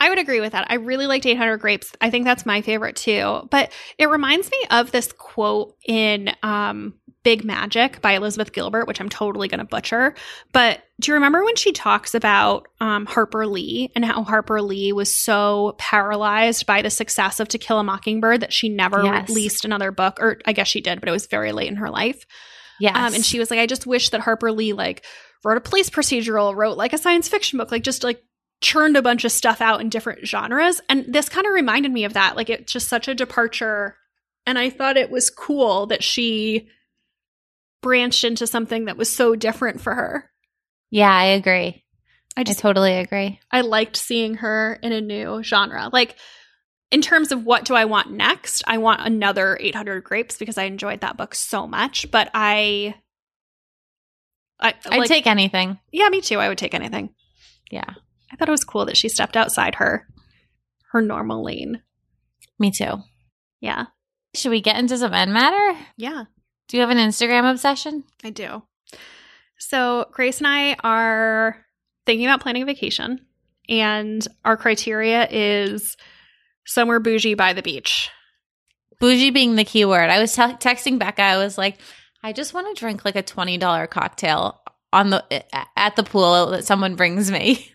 I would agree with that. I really liked 800 Grapes. I think that's my favorite too. But it reminds me of this quote in Big Magic by Elizabeth Gilbert, which I'm totally going to butcher. But do you remember when she talks about Harper Lee and how Harper Lee was so paralyzed by the success of To Kill a Mockingbird that she never released another book? Or I guess she did, but it was very late in her life. Yes. And she was like, I just wish that Harper Lee like wrote a police procedural, wrote like a science fiction book, like just like churned a bunch of stuff out in different genres. And this kind of reminded me of that. Like, it's just such a departure. And I thought it was cool that she branched into something that was so different for her. Yeah, I agree. I totally agree. I liked seeing her in a new genre. Like, In terms of what do I want next, I want another 800 Grapes because I enjoyed that book so much. But I'd take anything. Yeah, me too. I would take anything. Yeah. I thought it was cool that she stepped outside her normal lane. Me too. Yeah. Should we get into some end matter? Yeah. Do you have an Instagram obsession? I do. So Grace and I are thinking about planning a vacation, and our criteria is somewhere bougie by the beach. Bougie being the key word. I was texting Becca. I was like, I just want to drink like a $20 cocktail at the pool that someone brings me.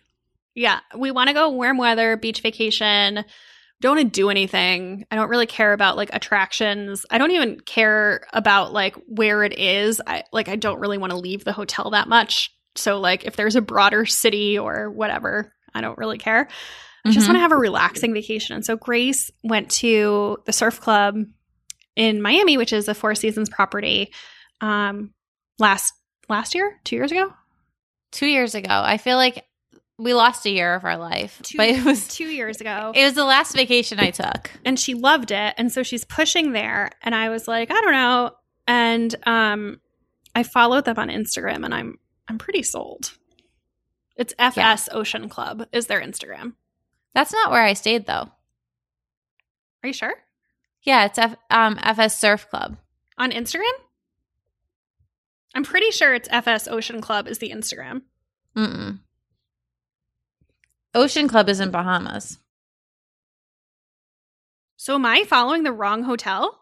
Yeah. We want to go warm weather, beach vacation. Don't want to do anything. I don't really care about like attractions. I don't even care about like where it is. I don't really want to leave the hotel that much. So like if there's a broader city or whatever, I don't really care. I just want to have a relaxing vacation. And so Grace went to the Surf Club in Miami, which is a Four Seasons property, last year, 2 years ago? 2 years ago. I feel like we lost a year of our life. But it was 2 years ago. It was the last vacation I took. And she loved it. And so she's pushing there. And I was like, I don't know. And I followed them on Instagram, and I'm pretty sold. It's FS Ocean Club is their Instagram. That's not where I stayed, though. Are you sure? Yeah, it's FS Surf Club. On Instagram? I'm pretty sure it's FS Ocean Club is the Instagram. Mm-mm. Ocean Club is in Bahamas. So am I following the wrong hotel?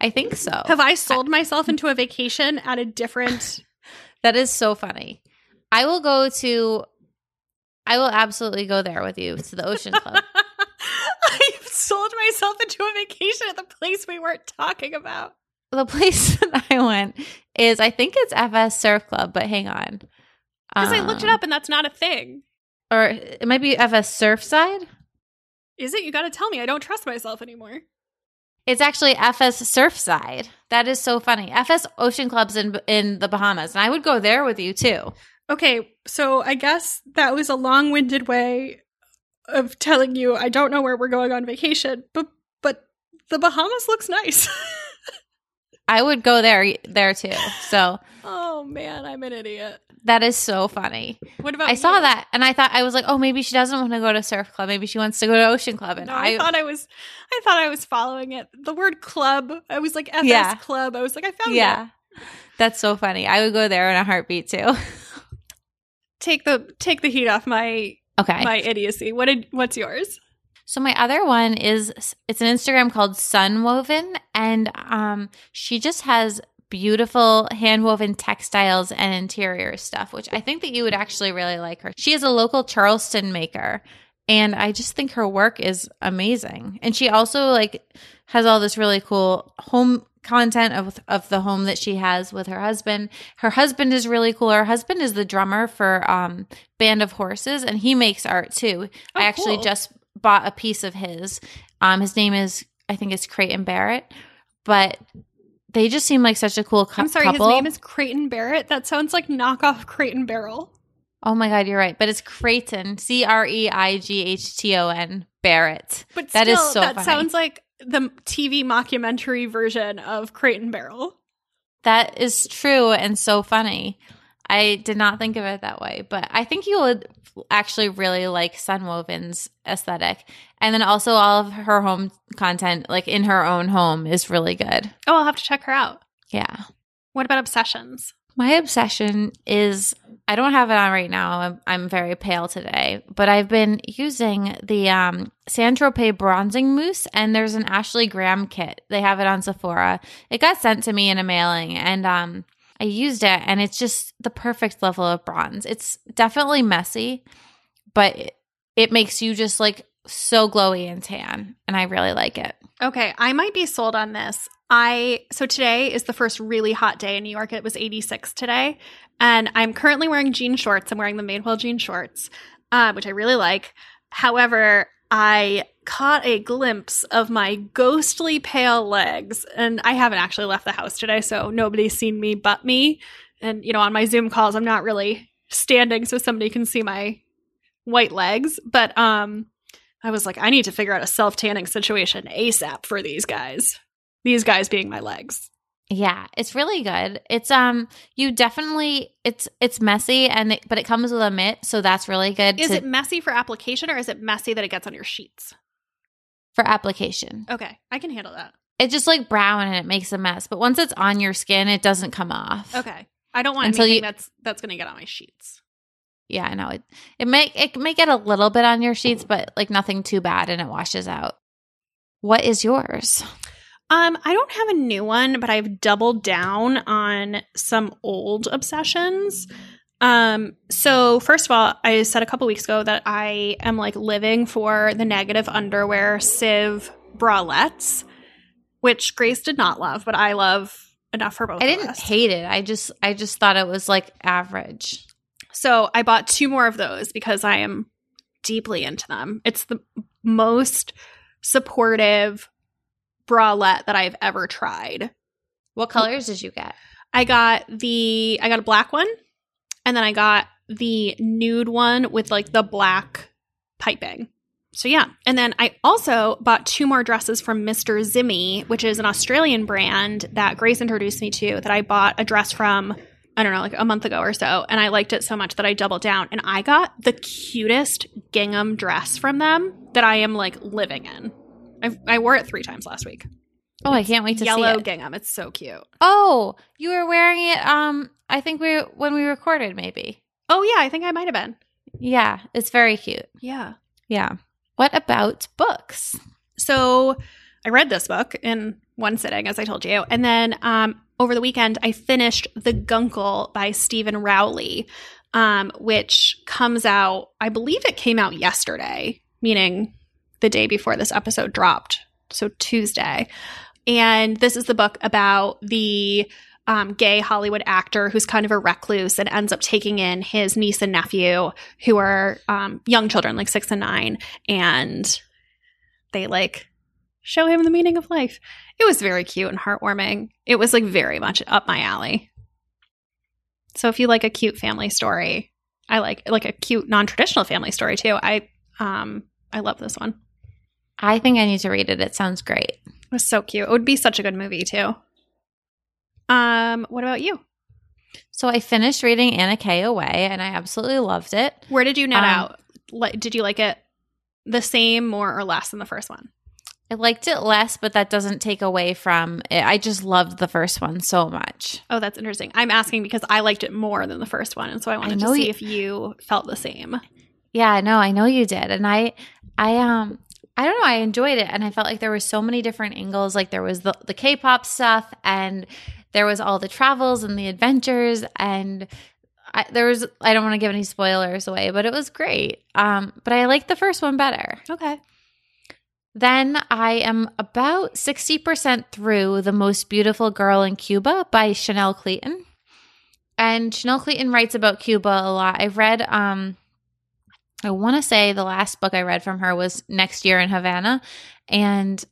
I think so. Have I sold myself into a vacation at a different... That is so funny. I will absolutely go there with you to the Ocean Club. I've sold myself into a vacation at the place we weren't talking about. The place that I went is, I think it's FS Surf Club, but hang on. Because I looked it up and that's not a thing. Or it might be FS Surfside. Is it? You got to tell me. I don't trust myself anymore. It's actually FS Surfside. That is so funny. FS Ocean Club's in the Bahamas. And I would go there with you too. Okay, so I guess that was a long-winded way of telling you I don't know where we're going on vacation, but the Bahamas looks nice. I would go there too. So, oh man, I'm an idiot. That is so funny. What about you? Saw that and I thought, I was like, oh, maybe she doesn't want to go to Surf Club. Maybe she wants to go to Ocean Club. And no, I thought I was following it. The word club. I was like FS Club. I was like, I found it. That's so funny. I would go there in a heartbeat too. Take the heat off my idiocy. What's yours? So my other one is, it's an Instagram called Sunwoven, and she just has beautiful handwoven textiles and interior stuff, which I think that you would actually really like her. She is a local Charleston maker, and I just think her work is amazing. And she also like has all this really cool home content of the home that she has with her husband. Her husband is really cool. Her husband is the drummer for Band of Horses, and he makes art too. Oh, I actually just bought a piece of his. His name is, I think it's Creighton Barrett, but they just seem like such a cool couple. I'm sorry, his name is Creighton Barrett? That sounds like knockoff Creighton Barrel. Oh my God, you're right. But it's Creighton, Creighton, Barrett. But still, that is so funny. Sounds like the TV mockumentary version of Creighton Barrel. That is true and so funny. I did not think of it that way, but I think you would actually really like Sunwoven's aesthetic. And then also all of her home content, like in her own home, is really good. Oh, I'll have to check her out. Yeah. What about obsessions? My obsession is, I don't have it on right now. I'm very pale today, but I've been using the San Tropez bronzing mousse, and there's an Ashley Graham kit. They have it on Sephora. It got sent to me in a mailing, and I used it, and it's just the perfect level of bronze. It's definitely messy, but it makes you just like so glowy and tan, and I really like it. Okay, I might be sold on this. So today is the first really hot day in New York. It was 86 today, and I'm currently wearing jean shorts. I'm wearing the Madewell jean shorts, which I really like. However, I caught a glimpse of my ghostly pale legs, and I haven't actually left the house today, so nobody's seen me but me. And, you know, on my Zoom calls, I'm not really standing so somebody can see my white legs, but I was like, I need to figure out a self-tanning situation ASAP for these guys. These guys being my legs. Yeah, it's really good. It's you definitely it's messy but it comes with a mitt, so that's really good. Is it messy for application or is it messy that it gets on your sheets? For application. Okay, I can handle that. It's just like brown and it makes a mess, but once it's on your skin, it doesn't come off. Okay, I don't want anything that's going to get on my sheets. Yeah, I know it may get a little bit on your sheets, but like nothing too bad, and it washes out. What is yours? I don't have a new one, but I've doubled down on some old obsessions. So first of all, I said a couple weeks ago that I am like living for the negative underwear sieve bralettes, which Grace did not love, but I love enough for both of us. I didn't hate it. I just thought it was like average. So I bought two more of those because I am deeply into them. It's the most supportive bralette that I've ever tried. What colors did you get? I got a black one, and then I got the nude one with like the black piping. So yeah. And then I also bought two more dresses from Mr. Zimmy, which is an Australian brand that Grace introduced me to, that I bought a dress from, I don't know, like a month ago or so, and I liked it so much that I doubled down, and I got the cutest gingham dress from them that I am like living in. I wore it 3 times last week. Oh, I can't wait to see it. Yellow gingham. It's so cute. Oh, you were wearing it I think when we recorded maybe. Oh, yeah. I think I might have been. Yeah. It's very cute. Yeah. Yeah. What about books? So I read this book in one sitting, as I told you. And then over the weekend, I finished The Gunkle by Stephen Rowley, which comes out – I believe it came out yesterday, meaning – the day before this episode dropped, so Tuesday. And this is the book about the gay Hollywood actor who's kind of a recluse and ends up taking in his niece and nephew, who are young children, like 6 and 9, and they like show him the meaning of life. It was very cute and heartwarming. It was like very much up my alley. So if you like a cute family story, I like a cute non-traditional family story too. I love this one. I think I need to read it. It sounds great. It was so cute. It would be such a good movie too. What about you? So I finished reading Anna Kay Away, and I absolutely loved it. Where did you net out? Did you like it the same, more or less than the first one? I liked it less, but that doesn't take away from it. I just loved the first one so much. Oh, that's interesting. I'm asking because I liked it more than the first one, and so I wanted to see if you felt the same. Yeah, no, I know you did. And I don't know, I enjoyed it, and I felt like there were so many different angles. Like there was the K-pop stuff, and there was all the travels and the adventures, and I don't want to give any spoilers away, but it was great. But I liked the first one better. Okay. Then I am about 60% through The Most Beautiful Girl in Cuba by Chanel Cleeton. And Chanel Cleeton writes about Cuba a lot. I read I want to say the last book I read from her was Next Year in Havana. And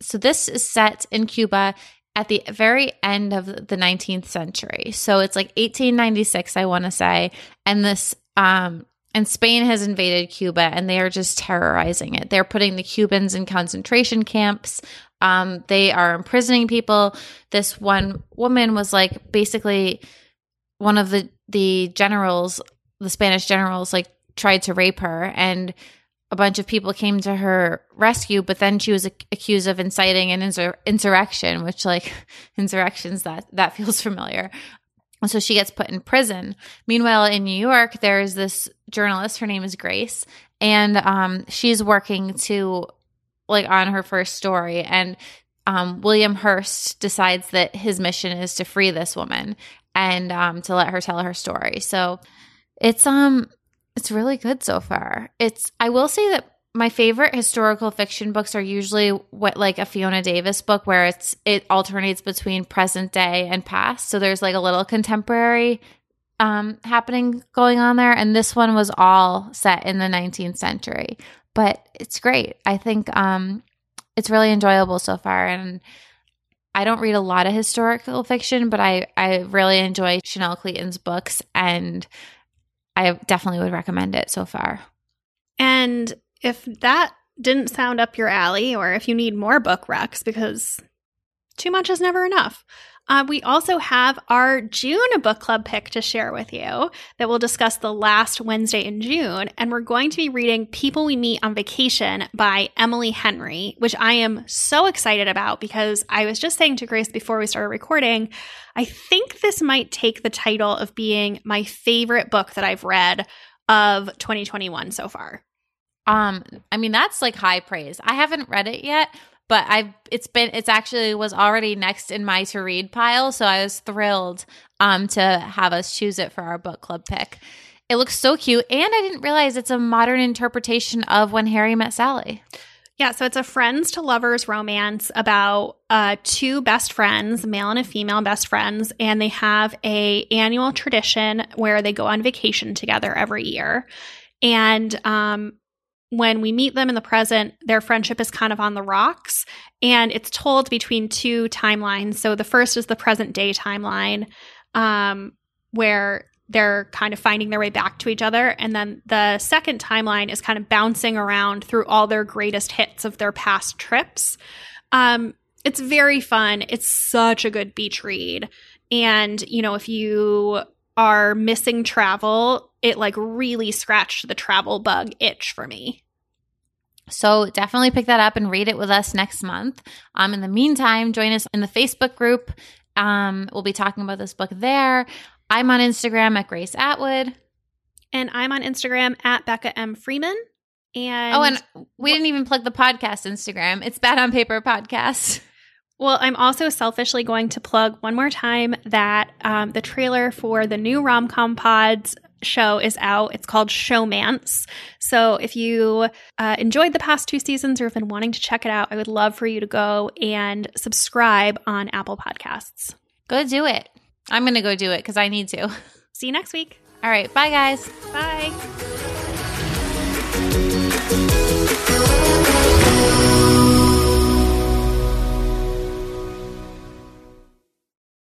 so this is set in Cuba at the very end of the 19th century. So it's like 1896, I want to say. And this and Spain has invaded Cuba, and they are just terrorizing it. They're putting the Cubans in concentration camps. They are imprisoning people. This one woman was like basically one of the generals, the Spanish generals, like tried to rape her, and a bunch of people came to her rescue, but then she was accused of inciting an insurrection, which like insurrections, that feels familiar. And so she gets put in prison. Meanwhile, in New York, there's this journalist, her name is Grace, and she's working to like on her first story, and William Hearst decides that his mission is to free this woman and to let her tell her story. So it's really good so far. I will say that my favorite historical fiction books are usually what like a Fiona Davis book, where it alternates between present day and past. So there's like a little contemporary happening going on there. And this one was all set in the 19th century, but it's great. I think it's really enjoyable so far. And I don't read a lot of historical fiction, but I really enjoy Chanel Cleeton's books, and I definitely would recommend it so far. And if that didn't sound up your alley, or if you need more book recs, because too much is never enough. We also have our June book club pick to share with you that we'll discuss the last Wednesday in June. And we're going to be reading People We Meet on Vacation by Emily Henry, which I am so excited about because I was just saying to Grace before we started recording, I think this might take the title of being my favorite book that I've read of 2021 so far. I mean, that's like high praise. I haven't read it yet. But it was already next in my to read pile, so I was thrilled to have us choose it for our book club pick. It looks so cute, and I didn't realize it's a modern interpretation of When Harry Met Sally. Yeah, so it's a friends to lovers romance about two best friends, male and a female best friends, and they have an annual tradition where they go on vacation together every year, and when we meet them in the present, their friendship is kind of on the rocks, and it's told between two timelines. So the first is the present day timeline, where they're kind of finding their way back to each other. And then the second timeline is kind of bouncing around through all their greatest hits of their past trips. It's very fun. It's such a good beach read. And, you know, if you are missing travel, it like really scratched the travel bug itch for me. So definitely pick that up and read it with us next month. In the meantime, join us in the Facebook group. We'll be talking about this book there. I'm on Instagram at Grace Atwood. And I'm on Instagram at Becca M. Freeman. And we didn't even plug the podcast Instagram. It's Bad on Paper Podcast. Well, I'm also selfishly going to plug one more time that the trailer for the new Rom-Com Pods show is out. It's called Showmance. So if you enjoyed the past two seasons or have been wanting to check it out, I would love for you to go and subscribe on Apple Podcasts. Go do it. I'm going to go do it because I need to. See you next week. All right. Bye, guys. Bye.